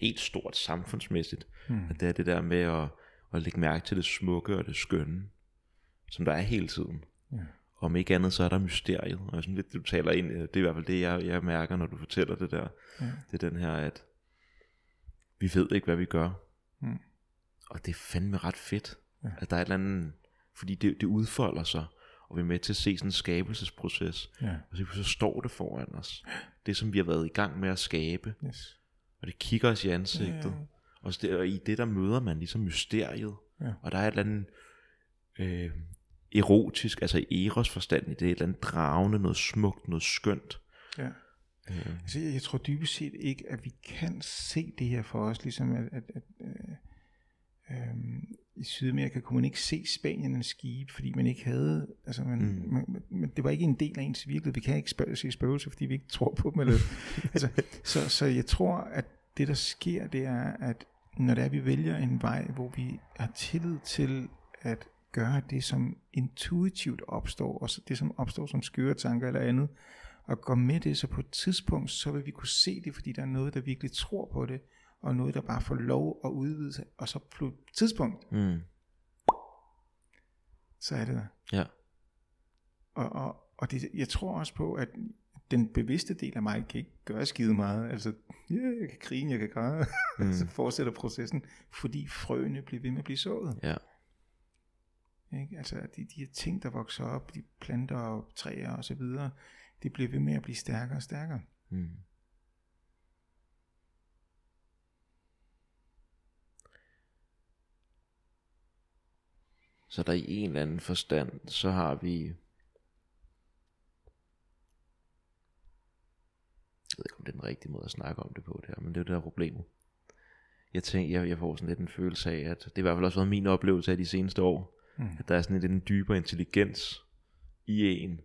helt stort samfundsmæssigt, mm. at det er det der med at, at lægge mærke til det smukke og det skønne, som der er hele tiden. Yeah. Om ikke andet, så er der mysteriet, og sådan lidt, du taler ind, det er i hvert fald det, jeg, jeg mærker, når du fortæller det der, yeah. det er den her, at vi ved ikke, hvad vi gør, mm. og det er fandme ret fedt, yeah. at der er et eller andet, fordi det, det udfolder sig, og vi er med til at se sådan en skabelsesproces, yeah. og så, så står det foran os, det som vi har været i gang med at skabe, yes. og det kigger os i ansigtet, yeah. og, det, og i det der møder man ligesom mysteriet, yeah. og der er et eller andet, øh, erotisk, altså eros forstand i det, et eller andet dragende, noget smukt, noget skønt. Ja. Øh. Altså, jeg tror dybest set ikke, at vi kan se det her for os, ligesom at, at, at øh, øh, i Sydamerika kunne man ikke se Spaniens skib, fordi man ikke havde, altså man, mm. man, man, det var ikke en del af ens virkelighed. Vi kan ikke spø- se spøgelser, fordi vi ikke tror på dem. Eller, altså, så, så jeg tror, at det der sker, det er, at når det er, vi vælger en vej, hvor vi har tillid til at gøre det, som intuitivt opstår, og det som opstår som skøre tanker eller andet, og gå med det, så på et tidspunkt, så vil vi kunne se det, fordi der er noget, der virkelig tror på det, og noget, der bare får lov at udvide sig, og så på et tidspunkt, mm. så er det der. Ja. Og, og, og det, jeg tror også på, at den bevidste del af mig kan ikke gøre skide meget, altså, yeah, jeg kan grine, jeg kan græde, mm. så fortsætter processen, fordi frøene bliver ved med at blive sået. Ja. Ikke? Altså de, de her ting der vokser op, de planter og træer og så videre, det bliver ved med at blive stærkere og stærkere. Mm. Så der i en eller anden forstand, så har vi, jeg ved ikke om det er den rigtige måde at snakke om det på det her, men det er det der problemet. Jeg tænker, jeg, jeg får sådan lidt en følelse af, at det er i hvert fald også været min oplevelse af de seneste år. Mm. At der er sådan lidt en dybere intelligens i en,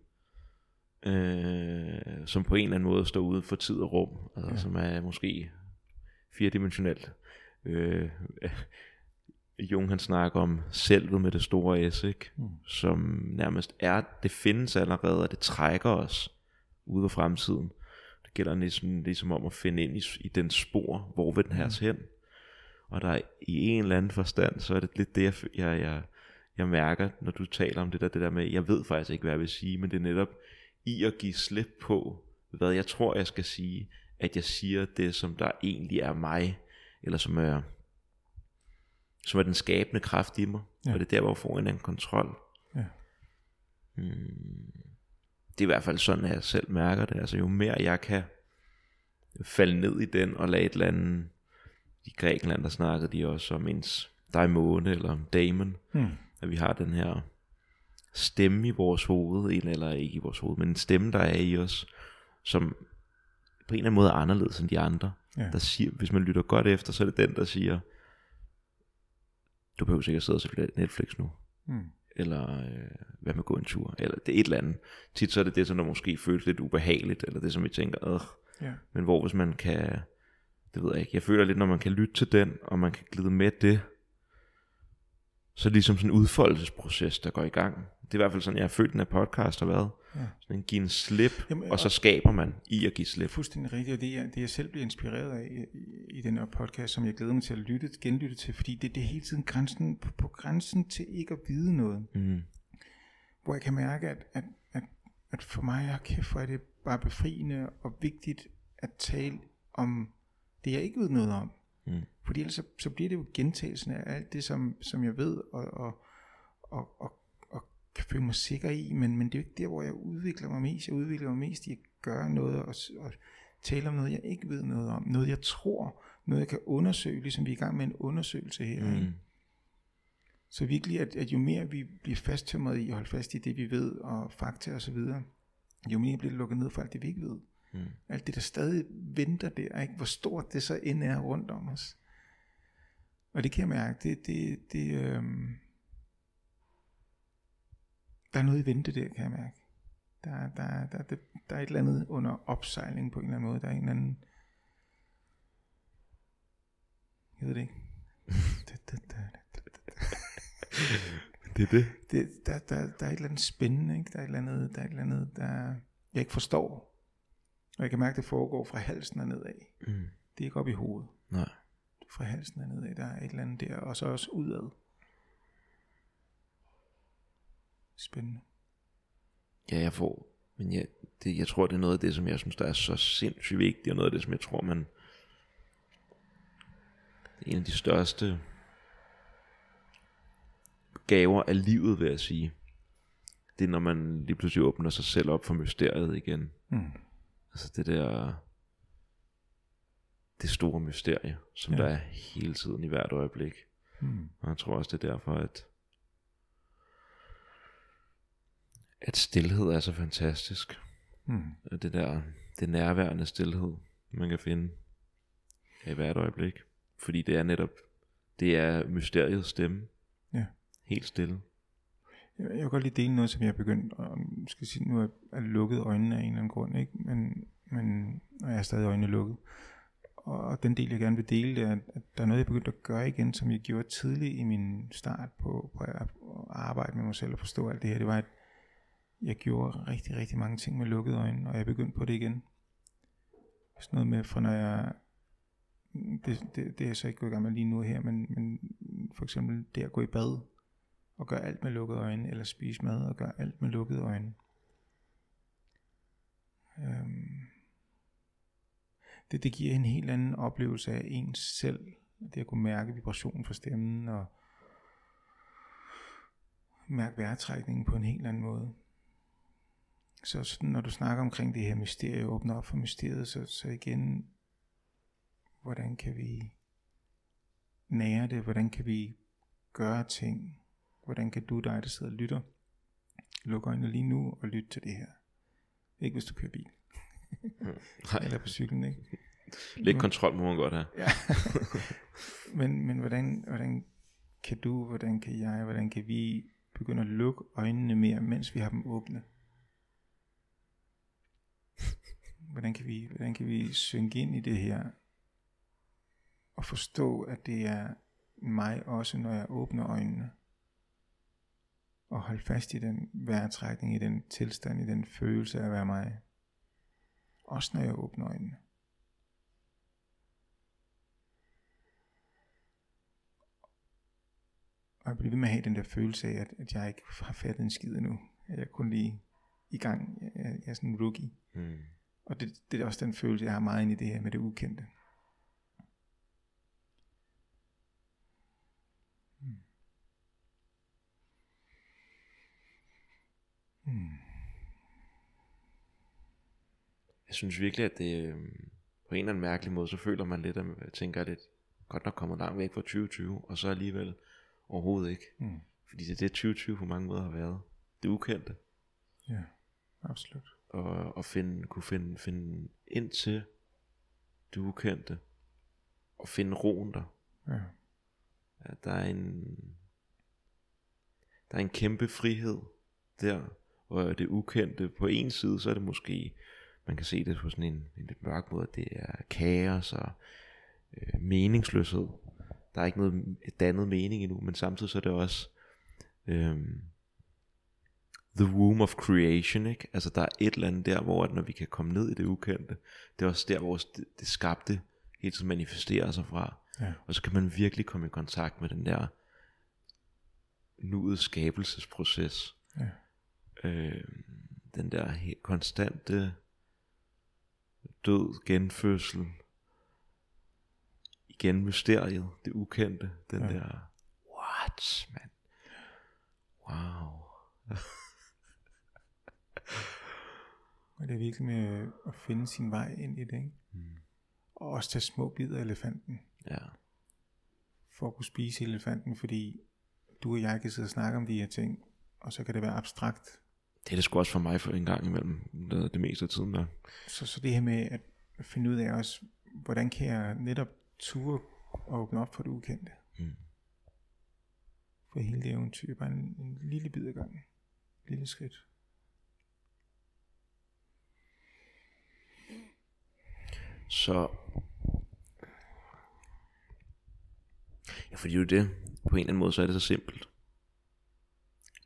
øh, som på en eller anden måde står ude for tid og rum, altså, ja. Som er måske firedimensionelt. Øh, Jung han snakker om selvet med det store S, ikke? Mm. Som nærmest er, det findes allerede, og det trækker os ude af fremtiden. Det gælder ligesom, ligesom om at finde ind i, i den spor, hvor vil den her hen. Og der er i en eller anden forstand, så er det lidt det, jeg... jeg, jeg Jeg mærker, når du taler om det der, det der med, jeg ved faktisk ikke, hvad jeg vil sige, men det er netop i at give slip på, hvad jeg tror, jeg skal sige, at jeg siger det, som der egentlig er mig, eller som er, som er den skabende kraft i mig, ja. Og det er der, hvor jeg får en anden kontrol. Ja. Hmm. Det er i hvert fald sådan, at jeg selv mærker det. Altså jo mere jeg kan falde ned i den, og lade et eller andet, i Grækenland, der snakkede de også om ens daimone, eller daimon, hmm. at vi har den her stemme i vores hoved, eller ikke i vores hoved, men en stemme, der er i os, som på en eller anden måde er anderledes end de andre. Ja. Der siger, hvis man lytter godt efter, så er det den, der siger, du behøver sikkert sidde og se Netflix nu, hmm. eller øh, hvad med at gå en tur, eller det er et eller andet. Tit så er det det, som der måske føles lidt ubehageligt, eller det, som vi tænker, ja. Men hvor hvis man kan, det ved jeg ikke, jeg føler lidt, når man kan lytte til den, og man kan glide med det, så ligesom sådan en udfoldelsesproces, der går i gang. Det er i hvert fald sådan, jeg har følt den her podcast har været. Ja. Sådan en give en slip, jamen, og, og så skaber man i at give slip. Fuldstændig rigtigt, og det er det, jeg selv bliver inspireret af i, i den her podcast, som jeg glæder mig til at lytte, genlytte til, fordi det, det er hele tiden grænsen, på, på grænsen til ikke at vide noget. Mm. Hvor jeg kan mærke, at, at, at, at for mig, kæft, hvor er det bare befriende og vigtigt at tale om det, jeg ikke ved noget om. Mm. Fordi ellers så, så bliver det jo gentagelsen af alt det, som, som jeg ved og, og, og, og, og kan føle mig sikker i, men, men det er jo ikke der, hvor jeg udvikler mig mest. Jeg udvikler mig mest i at gøre noget og, og tale om noget, jeg ikke ved noget om. Noget, jeg tror. Noget, jeg kan undersøge, ligesom vi er i gang med en undersøgelse her. Mm. Så virkelig, at, at jo mere vi bliver fasttømret i, og holde fast i det, vi ved, og fakta og så videre, jo mere bliver det lukket ned for alt det, vi ikke ved. Mm. Alt det, der stadig venter der, ikke? Hvor stort det så end er rundt om os. Og det kan jeg mærke, det, det, det, øhm, der er noget i vente der, kan jeg mærke. Der, der, der, der, der er et eller andet under opsejling på en eller anden måde. Der er en eller anden, jeg ved det ikke. Det er det. det der, der, der er et eller andet spændende, ikke? Der er et eller andet, der, er et eller andet, der jeg ikke forstår. Og jeg kan mærke, det foregår fra halsen og nedad. Mm. Det er ikke op i hovedet. Nej. Fra halsen og nedad, der er et eller andet der, og så også udad. Spændende. Ja, jeg får, men jeg, det, jeg tror, det er noget af det, som jeg synes, der er så sindssygt vigtigt, og noget af det, som jeg tror, man, det er en af de største gaver af livet, vil jeg sige. Det er, når man lige pludselig åbner sig selv op for mysteriet igen. Mm. Altså det der, det store mysterie, som ja. Der er hele tiden i hvert øjeblik. Mm. Og jeg tror også, det er derfor, at at stilhed er så fantastisk. Mm. Og det der, det nærværende stilhed, man kan finde i hvert øjeblik. Fordi det er netop, det er mysteriets stemme. Ja. Helt stille. Jeg, jeg vil godt lige dele noget, som jeg er begyndt, og skal sige, nu er jeg lukket øjnene af en eller anden grund, ikke? Men, men og jeg er stadig øjnene lukket. Og den del, jeg gerne vil dele, det er, at der er noget, jeg begyndte at gøre igen, som jeg gjorde tidligt i min start på, på at arbejde med mig selv og forstå alt det her. Det var, at jeg gjorde rigtig, rigtig mange ting med lukkede øjne, og jeg begyndte på det igen. Sådan noget med, for når jeg, det, det, det er jeg så ikke gået i gang med lige nu her, men, men for eksempel det at gå i bad, og gøre alt med lukkede øjne, eller spise mad, og gøre alt med lukkede øjne. Øhm, det, det giver en helt anden oplevelse af ens selv, det at kunne mærke vibrationen fra stemmen, og mærke vejrtrækningen på en helt anden måde. Så sådan, når du snakker omkring det her mysterie, åbner op for mysteriet, så, så igen, hvordan kan vi nære det, hvordan kan vi gøre ting, hvordan kan du, dig der sidder og lytter, lukke øjnene lige nu og lytte til det her. Ikke hvis du kører bil. Eller på cyklen, ikke? Lidt kontrol må man godt have. Ja. men men hvordan, hvordan kan du, hvordan kan jeg, hvordan kan vi begynde at lukke øjnene mere, mens vi har dem åbne? Hvordan kan vi, hvordan kan vi synke ind i det her og forstå, at det er mig også, når jeg åbner øjnene, og holde fast i den vejrtrækning, i den tilstand, i den følelse af at være mig, også når jeg åbner øjnene. Og jeg bliver ved med at have den der følelse af, at, at jeg ikke har fattet en skid endnu, at jeg kun lige i gang, jeg, jeg, jeg er sådan en rookie. Mm. Og det, det er også den følelse, jeg har meget ind i det her med det ukendte. Mm. Mm. Jeg synes virkelig, at det på en eller anden mærkelig måde, så føler man lidt, at jeg tænker, at det godt nok kommer langt væk fra tyve tyve, og så alligevel overhovedet ikke. Mm. Fordi det er det, tyve tyve på mange måder har været. Det ukendte. Ja, absolut. Og, og finde, kunne finde, finde ind til det ukendte og finde roen der. Ja. Ja, der er en der er en kæmpe frihed der, og det ukendte på en side, så er det måske, man kan se det på sådan en, en lidt mørk måde, det er kaos og øh, meningsløshed. Der er ikke noget dannet mening endnu, men samtidig så er det også øh, the womb of creation, ikke? Altså der er et eller andet der, hvor at når vi kan komme ned i det ukendte, det er også der, hvor det, det skabte hele tiden manifesterer sig fra. Ja. Og så kan man virkelig komme i kontakt med den der nuet skabelsesproces. Ja. Øh, den der he- konstante død, genfødsel, igen mysteriet, det ukendte, den ja. Der what, man? Wow. Og det er virkelig med at finde sin vej ind i det, ikke? Mm. Og også tage små bidder af elefanten. Ja. For at kunne spise elefanten, fordi du og jeg kan sidde og snakke om de her ting, og så kan det være abstrakt. Det er det sgu også for mig for en gang imellem, det meste af tiden der. Så, så det her med at finde ud af også, hvordan kan jeg netop ture og åbne op for det ukendte? Mm. For hele det eventyr, bare en, en lille bid af gangen. Et lille skridt. Så ja, fordi jo det, på en eller anden måde, så er det så simpelt.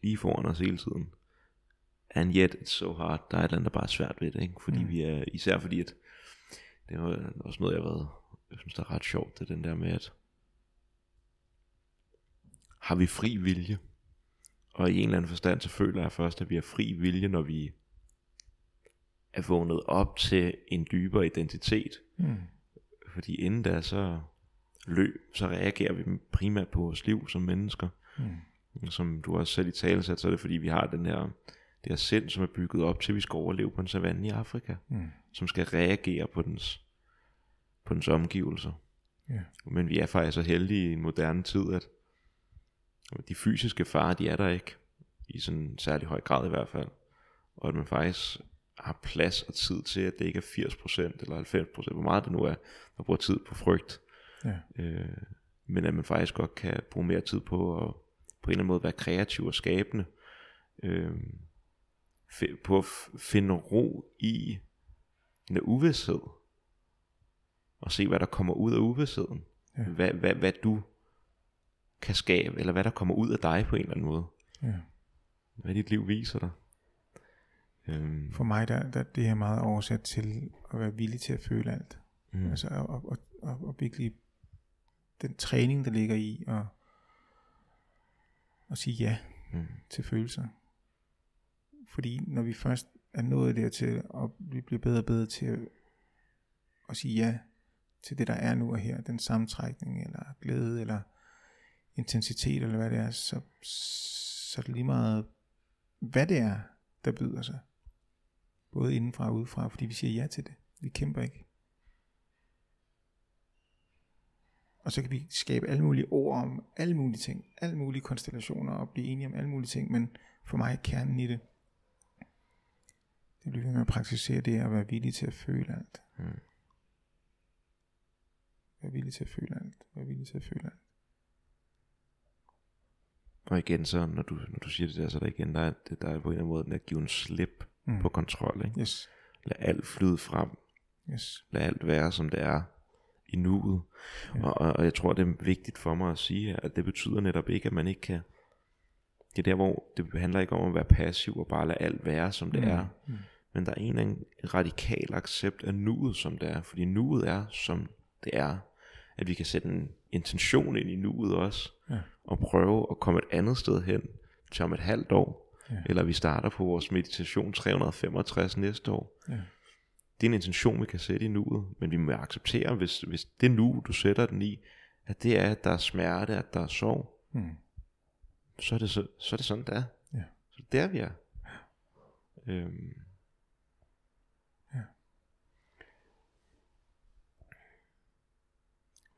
Lige foran os hele tiden. And yet it's so hard. Der er et eller andet, der bare er svært ved det, ikke? Fordi mm. vi er, især fordi at, det er også noget jeg har været, jeg synes det er ret sjovt, det er den der med at, har vi fri vilje? Og i en eller anden forstand, så føler jeg først at vi har fri vilje, når vi er vågnet op til en dybere identitet. Mm. Fordi inden da så løb, så reagerer vi primært på vores liv som mennesker. Mm. Som du også selv i tale sat, så er det fordi vi har den her, det her sind, som er bygget op til vi skal overleve på en savanne i Afrika. Mm. Som skal reagere på dens, på dens omgivelser. Yeah. Men vi er faktisk så heldige i en moderne tid, at de fysiske farer, de er der ikke i sådan særlig høj grad i hvert fald. Og at man faktisk har plads og tid til, at det ikke er firs procent eller halvfems procent, hvor meget det nu er, der bruger tid på frygt. Ja. Øh, men at man faktisk godt kan bruge mere tid på at på en eller anden måde være kreativ og skabende. Øh, f- på at f- finde ro i en uvished. Og se, hvad der kommer ud af uvidsheden. Ja. Hvad, hvad, hvad du kan skabe, eller hvad der kommer ud af dig på en eller anden måde. Ja. Hvad dit liv viser dig. For mig der, der det her meget oversat til at være villig til at føle alt. Mm. Altså og, og, og, og virkelig den træning der ligger i at, at sige ja mm. til følelser. Fordi når vi først er nået dertil, og vi bliver bedre og bedre til at, at sige ja til det der er nu og her, den sammentrækning eller glæde eller intensitet eller hvad det er, så, så er det lige meget hvad det er der byder sig. Både indenfra og udefra, fordi vi siger ja til det. Vi kæmper ikke. Og så kan vi skabe alle mulige ord om alle mulige ting, alle mulige konstellationer, og blive enige om alle mulige ting, men for mig er kernen i det, det bliver ved med at praktisere, det er at være villig til at føle alt. Hmm. Være villig til at føle alt. Være villig til at føle alt. Og igen så, når du, når du siger det der, så er der igen, der er, der er på en eller anden måde den at give en slip mm. på kontrol, ikke? Yes. Lad alt flyde frem. Yes. Lad alt være, som det er i nuet. Yeah. Og, og jeg tror, det er vigtigt for mig at sige, at det betyder netop ikke, at man ikke kan... Det er der, hvor det handler ikke om at være passiv og bare lade alt være, som det mm. er. Mm. Men der er en eller anden radikal accept af nuet, som det er. Fordi nuet er, som det er. At vi kan sætte en intention ind i nuet også. Ja. Og prøve at komme et andet sted hen til om et halvt år. Ja. Eller vi starter på vores meditation tre hundrede femogtres næste år. Ja. Det er en intention vi kan sætte i nuet. Men vi må acceptere, hvis, hvis det nu du sætter den i, at det er at der er smerte, at der er sorg. Mm. Så, er det så, så er det sådan det er. Ja. Så der vi er. Ja. Øhm.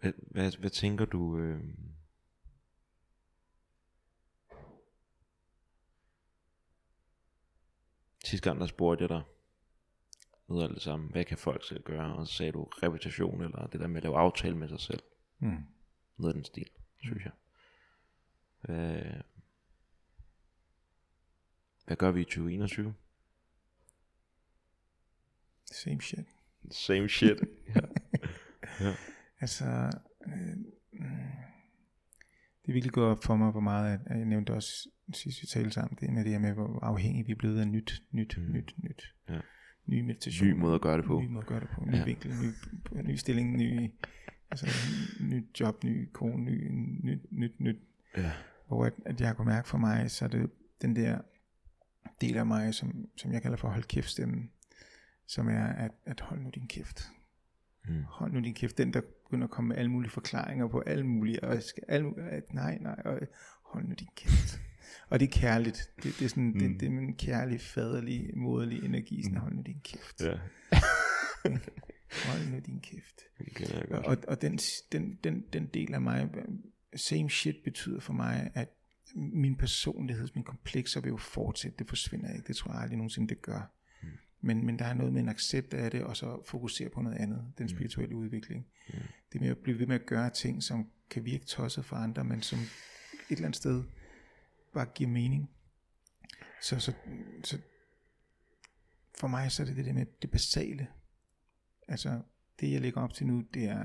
Hvad, hvad, hvad tænker du øh... sidste gang der spurgte jeg dig noget af det samme, hvad kan folk selv gøre, og så sagde du repetition, eller det der med at lave aftale med sig selv. Mm. Noget af den stil, synes jeg. Hvad, hvad gør vi i tyve enogtyve? Same shit. Same shit. Ja. Ja. Altså, øh, det er virkelig gået op for mig, hvor meget, at jeg nævnte også sidst vi talte sammen, det med det her med, hvor afhængige vi er blevet af nyt, nyt, mm. nyt, nyt. Ja. Nye meditation. Ny måde at gøre det på. Ny måde at gøre det på. Ny ja. Vinkel, ny, ny stilling, ny, altså, nyt job, ny kone, ny, nyt, nyt, nyt. Ja. Hvor at, at jeg kunne mærke for mig, så er det den der del af mig, som, som jeg kalder for hold kæft stemmen, som er at, at hold nu din kæft. Mm. Hold nu din kæft, den der begynder at komme med alle mulige forklaringer på alle mulige, og jeg skal alle mulige, nej, nej, og hold nu din kæft. Og det er kærligt. Det, det er sådan, mm. det, det er en kærlig, faderlig, moderlig energi. Sådan, hold nu din kæft. Ja. Hold nu din kæft. Okay, og og den, den, den, den del af mig, same shit betyder for mig, at min personlighed, min komplekser vil jo fortsætte. Det forsvinder ikke. Det tror jeg aldrig nogensinde, det gør. Mm. Men, men der er noget med en accept af det, og så fokusere på noget andet. Den spirituelle mm. udvikling. Mm. Det med at blive ved med at gøre ting, som kan virke tosset for andre, men som et eller andet sted bare giver mening. Så, så, så for mig så er det det der med det basale. Altså det jeg lægger op til nu, det er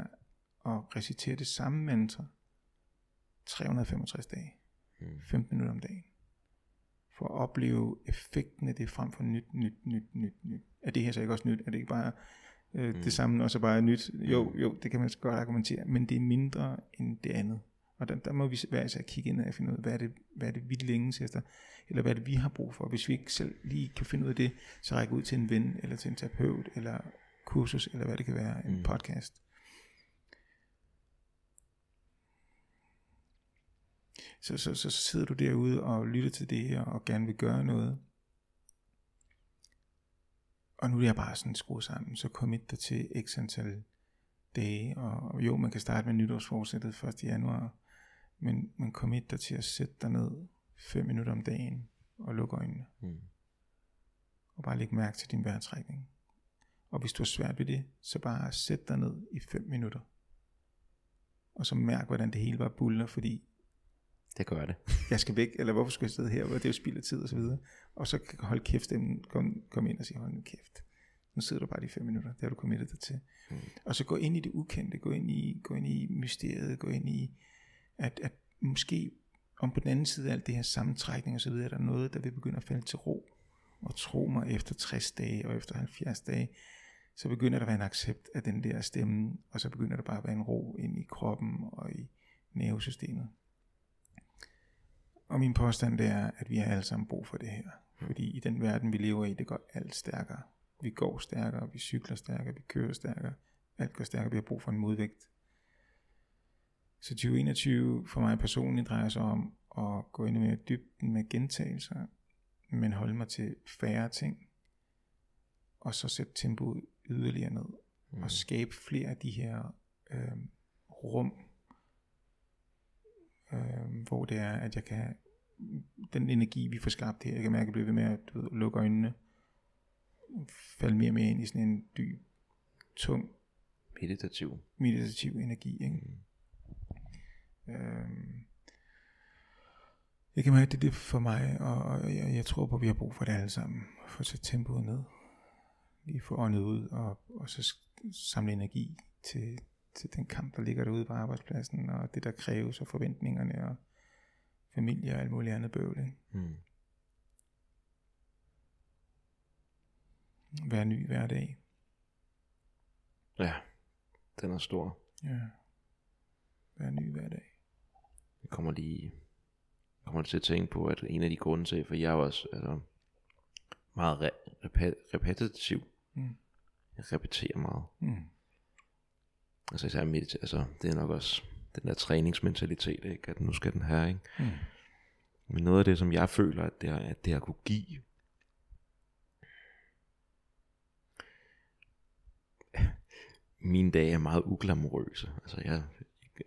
at recitere det samme mantra tre hundrede og femogtres dage, mm. femten minutter om dagen, for at opleve effekten af det frem for nyt, nyt, nyt, nyt, nyt. Er det her så ikke også nyt? Er det ikke bare øh, mm. det samme og så bare nyt? Jo, jo, det kan man godt argumentere, men det er mindre end det andet. Og der, der må vi være altså at kigge ind og finde ud af, hvad er det, hvad er det vi længes efter, eller hvad er det vi har brug for. Hvis vi ikke selv lige kan finde ud af det, så række ud til en ven, eller til en terapeut, eller kursus, eller hvad det kan være, en mm. podcast. Så, så, så sidder du derude og lytter til det her, og gerne vil gøre noget. Og nu er jeg bare sådan skruet sammen, så commit dig til x antal dage, og, og jo, man kan starte med nytårsforsættet første januar, men man commit dig til at sætte dig ned fem minutter om dagen og lukke øjnene. Mm. Og bare lægge mærke til din vejrtrækning. Og hvis du har svært ved det, så bare sæt dig ned i fem minutter. Og så mærk, hvordan det hele bare buller, fordi det gør det. Jeg skal væk, eller hvorfor skal jeg sidde her? Det er jo spild af tid og så videre. Og så kan holde kæft, kom, kom ind og sige, hold nu kæft. Nu sidder du bare de fem minutter, det har du committet dig til. Mm. Og så gå ind i det ukendte, gå ind i, gå ind i mysteriet, gå ind i, at, at måske om på den anden side af alt det her sammentrækning og så videre, er der noget, der vil begynde at falde til ro. Og tro mig, efter tres dage og efter halvfjerds dage, så begynder der at være en accept af den der stemme, og så begynder der bare at være en ro ind i kroppen og i nervesystemet. Og min påstand det er, at vi har alle sammen brug for det her. Fordi i den verden vi lever i, det går alt stærkere. Vi går stærkere, vi cykler stærkere, vi kører stærkere. Alt går stærkere, vi har brug for en modvægt. Så tyve enogtyve for mig personligt drejer sig om at gå ind i mere dybden med gentagelser, men holde mig til færre ting, og så sætte tempoet yderligere ned, mm. og skabe flere af de her øh, rum, øh, hvor det er, at jeg kan, den energi vi får skabt her, jeg kan mærke, at jeg bliver ved med at du ved, lukke øjnene, falde mere og mere ind i sådan en dyb, tung, meditativ, meditativ energi, ikke? Mm. Øhm, Jeg kan mærke, det er det for mig, og jeg, jeg tror på, at vi har brug for det alle sammen. For at tage tempoet ned, lige få åndet ud, og, og så samle energi til, til den kamp, der ligger derude på arbejdspladsen, og det, der kræves, og forventningerne, og familie og alt muligt andet bøvl. Ikke? Mm. Hver ny hver dag. Ja, den er stor. Ja, hver ny hver dag. Det kommer lige... Jeg kommer til at tænke på, at en af de grunde til, for jeg er også altså, meget re- repa- repetitiv. Mm. Jeg repeterer meget. Mm. Altså især medit- altså det er nok også den der træningsmentalitet, ikke? At nu skal den her, ikke? Mm. Men noget af det, som jeg føler, at det, at det her kunne give, mine dage er meget uglamorøse. Altså jeg...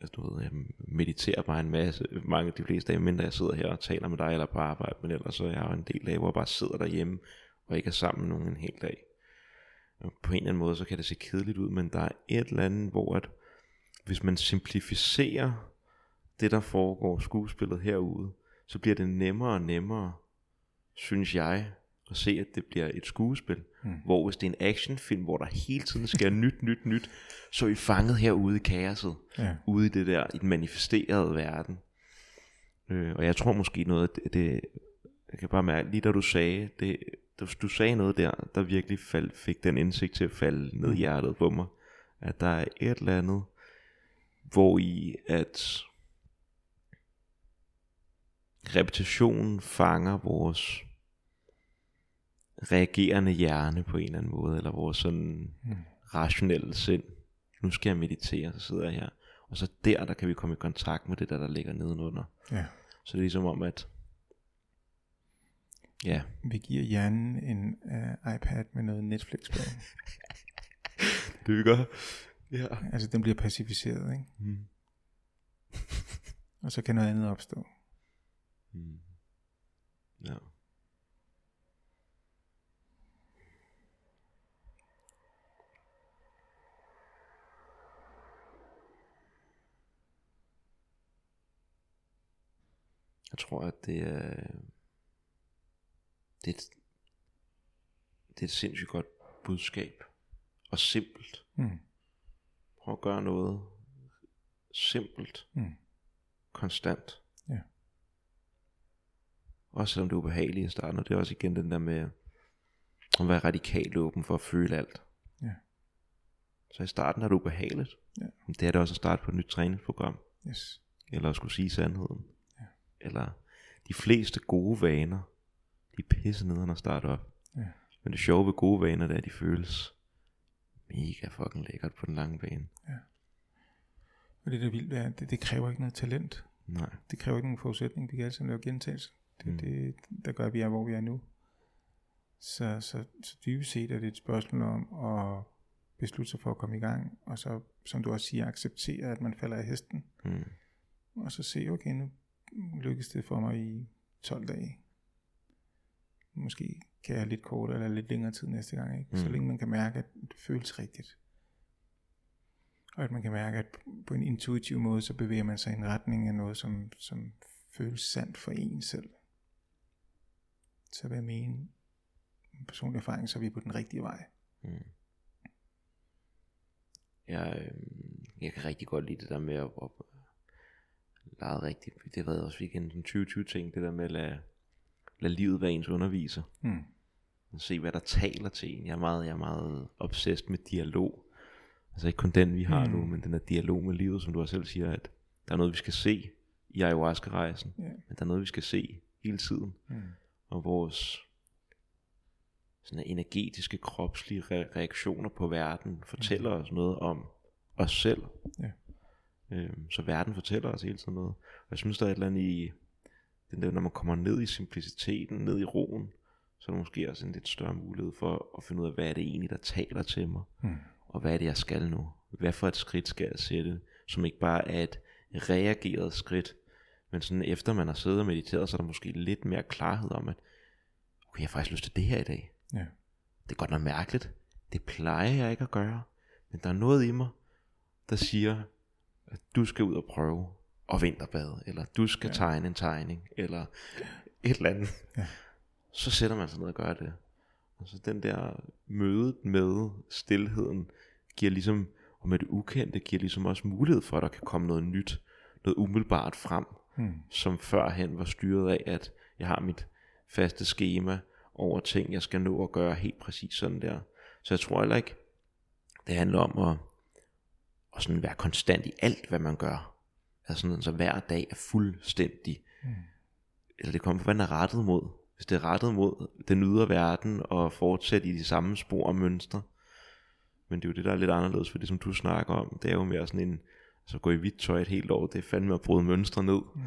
Altså, du ved, jeg mediterer bare en masse, mange af de fleste dage, mindre jeg sidder her og taler med dig eller på arbejde, men ellers så er jeg jo en del dage, hvor jeg bare sidder derhjemme og ikke er sammen med nogen en hel dag. Og på en eller anden måde, så kan det se kedeligt ud, men der er et eller andet, hvor at, hvis man simplificerer det, der foregår skuespillet herude, så bliver det nemmere og nemmere, synes jeg, at se, at det bliver et skuespil. Mm. Hvor hvis det er en actionfilm, hvor der hele tiden sker nyt, nyt, nyt, så er I fanget herude i kaoset, ja. Ude i det der, i den manifesterede verden. øh, Og jeg tror måske noget det, det, jeg kan bare mærke, lige da du sagde det, du sagde noget der, der virkelig fald, fik den indsigt til at falde ned i hjertet på mig. At der er et eller andet, hvor i at repetitionen fanger vores reagerende hjerne på en eller anden måde, eller vores sådan mm. rationelle sind. Nu skal jeg meditere, så sidder jeg her. Og så der, der kan vi komme i kontakt med det der, der ligger nedenunder. Ja. Så det er ligesom om, at Yeah. Vi giver hjernen en uh, iPad med noget Netflix på. Det vi gør. Ja. Altså den bliver pacificeret, ikke? Mm. Og så kan noget andet opstå. Mm. Ja. Jeg tror, at det er, det er, et, det er et sindssygt godt budskab. Og simpelt. Mm. Prøv at gøre noget simpelt. Mm. Konstant. Ja. Også selvom det er ubehageligt i starten. Og det er også igen den der med at være radikalt åben for at føle alt. Ja. Så i starten er det ubehageligt. Ja. Men det er det også at starte på et nyt træningsprogram. Yes. Eller at skulle sige sandheden. Eller de fleste gode vaner, de er pisse nederne at starte op. Ja. Men det sjove ved gode vaner, det er, at de føles mega fucking lækkert på den lange bane. Ja. Og det der vildt er, det, det kræver ikke noget talent. Nej. Det kræver ikke nogen forudsætning. Det kan altid lave gentagelse. Det er mm. det, der gør, at vi er, hvor vi er nu. Så, så, så dybest set er det et spørgsmål om at beslutte sig for at komme i gang. Og så, som du også siger, acceptere, at man falder af hesten. Mm. Og så se, okay, nu lykkes det for mig i tolv dage. Måske kan jeg lidt kortere eller lidt længere tid næste gang, ikke? Mm. Så længe man kan mærke, at det føles rigtigt. Og at man kan mærke, at på en intuitiv måde, så bevæger man sig i en retning af noget, som, som føles sandt for en selv. Så vil jeg mene, en personlig erfaring, så er vi på den rigtige vej. Mm. Jeg, jeg kan rigtig godt lide det der med at op- leget rigtigt. Det var også igen den tyve tyve ting, det der med at lade, lade livet være ens underviser. Mm. Og se hvad der taler til en. Jeg er meget, jeg er meget obsessed med dialog. Altså ikke kun den vi har mm. nu, men den der dialog med livet, som du også selv siger, at der er noget vi skal se i ayahuasca-rejsen, yeah. men der er noget vi skal se hele tiden. Mm. Og vores sådan energetiske, kropslige re- reaktioner på verden fortæller mm. os noget om os selv. Yeah. Så verden fortæller os hele tiden noget. Og jeg synes der er et eller andet i den der, når man kommer ned i simpliciteten, ned i roen, så er der måske også en lidt større mulighed for at finde ud af, hvad er det egentlig der taler til mig mm. og hvad er det jeg skal nu. Hvad for et skridt skal jeg sætte, som ikke bare er et reageret skridt, men sådan efter man har siddet og mediteret, så er der måske lidt mere klarhed om at okay, jeg har faktisk lyst til det her i dag. Ja. Det er godt nok mærkeligt, det plejer jeg ikke at gøre, men der er noget i mig der siger at du skal ud og prøve og vinterbade, eller du skal ja. tegne en tegning, eller et eller andet. Ja. Så sætter man sig ned og gør det. Og så den der møde med stilheden giver ligesom, og med det ukendte giver ligesom også mulighed for at der kan komme noget nyt, noget umiddelbart frem, hmm. som førhen var styret af at jeg har mit faste skema over ting jeg skal nå at gøre helt præcis sådan der. Så jeg tror heller ikke det handler om at og sådan være konstant i alt hvad man gør. Altså sådan, så hver dag er fuldstændig mm. eller det kommer for hvad den er rettet mod. Hvis det er rettet mod den ydre verden og fortsætte i de samme spor og mønstre. Men det er jo det der er lidt anderledes, for det som du snakker om, det er jo mere sådan en altså gå i hvidt tøj et helt år. Det er fandme at bryde mønstre ned mm.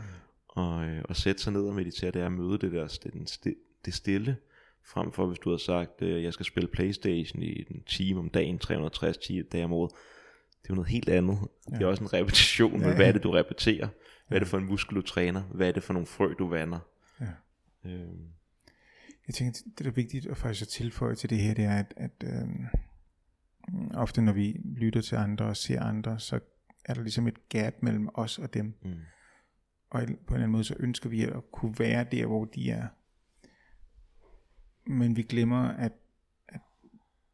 og, øh, og sætte sig ned og meditere. Det er at møde det der det, det stille, frem for hvis du har sagt øh, jeg skal spille PlayStation i en time om dagen, tre hundrede og tres dage om året. Det er jo noget helt andet. Ja. Det er også en repetition, men ja, ja. Hvad er det du repeterer? Hvad er det for en muskel du træner? Hvad er det for nogle frø du vander? Ja. øhm. Jeg tænker det er vigtigt at faktisk at tilføje til det her, det er at, at øhm, ofte når vi lytter til andre og ser andre, så er der ligesom et gap mellem os og dem. Mm. Og på en eller anden måde så ønsker vi at kunne være der hvor de er, men vi glemmer at, at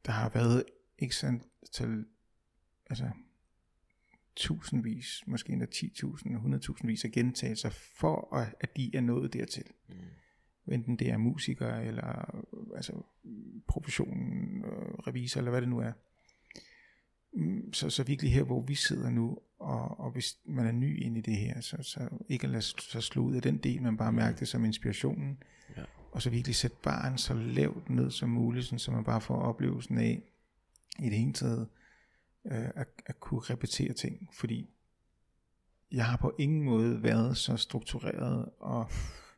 der har været ikke sådan til altså tusindvis, måske endda ti tusind, hundrede tusindvis af gentagelser for at, at de er nået dertil. Mm. Enten det er musikere eller altså professionen, revisor eller hvad det nu er. Så, så virkelig her hvor vi sidder nu, og, og hvis man er ny ind i det her, så, så ikke at lade sig slå ud af den del, men bare mærke det som inspirationen. Ja. Og så virkelig sætte barren så lavt ned som muligt, sådan, så man bare får oplevelsen af i det hele taget At, at kunne repetere ting, fordi jeg har på ingen måde været så struktureret og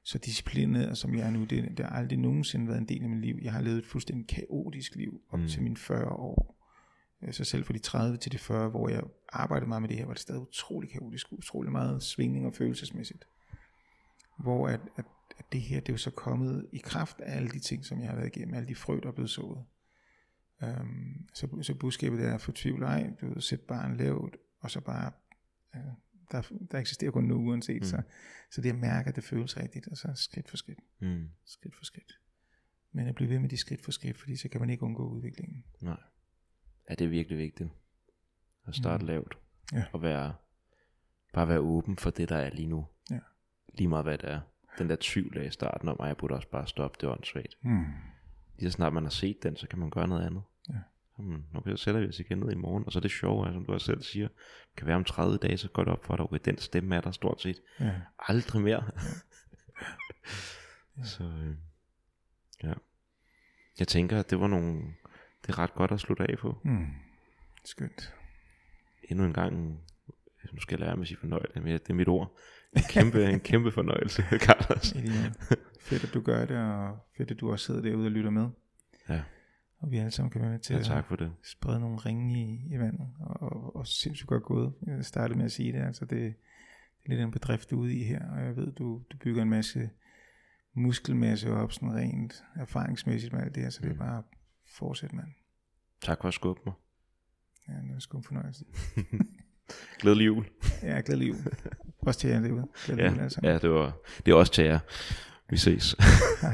så disciplineret som jeg er nu. Det, det har aldrig nogensinde været en del af mit liv. Jeg har levet et fuldstændig kaotisk liv op mm. til mine fyrre år. Så selv fra de tredive til de fyrre, hvor jeg arbejdede meget med det her, var det stadig utrolig kaotisk, utrolig meget svingning og følelsesmæssigt. Hvor at, at, at det her, det er jo så kommet i kraft af alle de ting, som jeg har været igennem, alle de frø, der er blevet sået. Um, så, så budskabet er fortvivl ej, du ved, sæt barn lavt, og så bare, uh, der, der eksisterer kun noget uanset, mm. så, så det at mærke, at det føles rigtigt, og så skridt for skridt, mm. skridt for skridt. Men at blive ved med de skridt for skridt, fordi så kan man ikke undgå udviklingen. Nej. Ja, det er virkelig vigtigt at starte mm. lavt ja. og være, bare være åben for det der er lige nu ja. lige meget hvad det er. Den der tvivl af i starten om jeg burde også bare stoppe, det er åndssvagt. mm. Lige så snart man har set den, så kan man gøre noget andet. ja. Jamen, okay, så sætter vi os igen ned i morgen. Og så er det sjovt, som du også selv siger, kan være om tredive dage, så går det op for dig, okay, den stemme er der stort set ja. aldrig mere. ja. Så øh, ja, jeg tænker at det var nogle, det er ret godt at slutte af på. Mm. Skønt. Endnu en gang, nu skal jeg lære mig at sige fornøjelse, men det er mit ord. En kæmpe, en kæmpe fornøjelse, Carlos. Fedt, at du gør det, og fedt, at du også sidder derude og lytter med. Ja. Og vi alle sammen kan være med til ja, tak for det. At sprede nogle ringe i, i vandet, og, og, og sindssygt godt gået. Jeg startede med at sige det, altså det, det er lidt en bedrift, du er ude i her, og jeg ved, du, du bygger en masse muskelmasse op, sådan rent erfaringsmæssigt med alt det her, så mm. det er bare... Fortsæt, mand. Tak for at skubbe mig. Ja, det var sgu en fornøjelse. Glædelig jul. Ja, glædelig jul. Også til jer derude. Glædelig ja, jul, altså. Ja, det var, det var også til jer. Vi ses. Hej.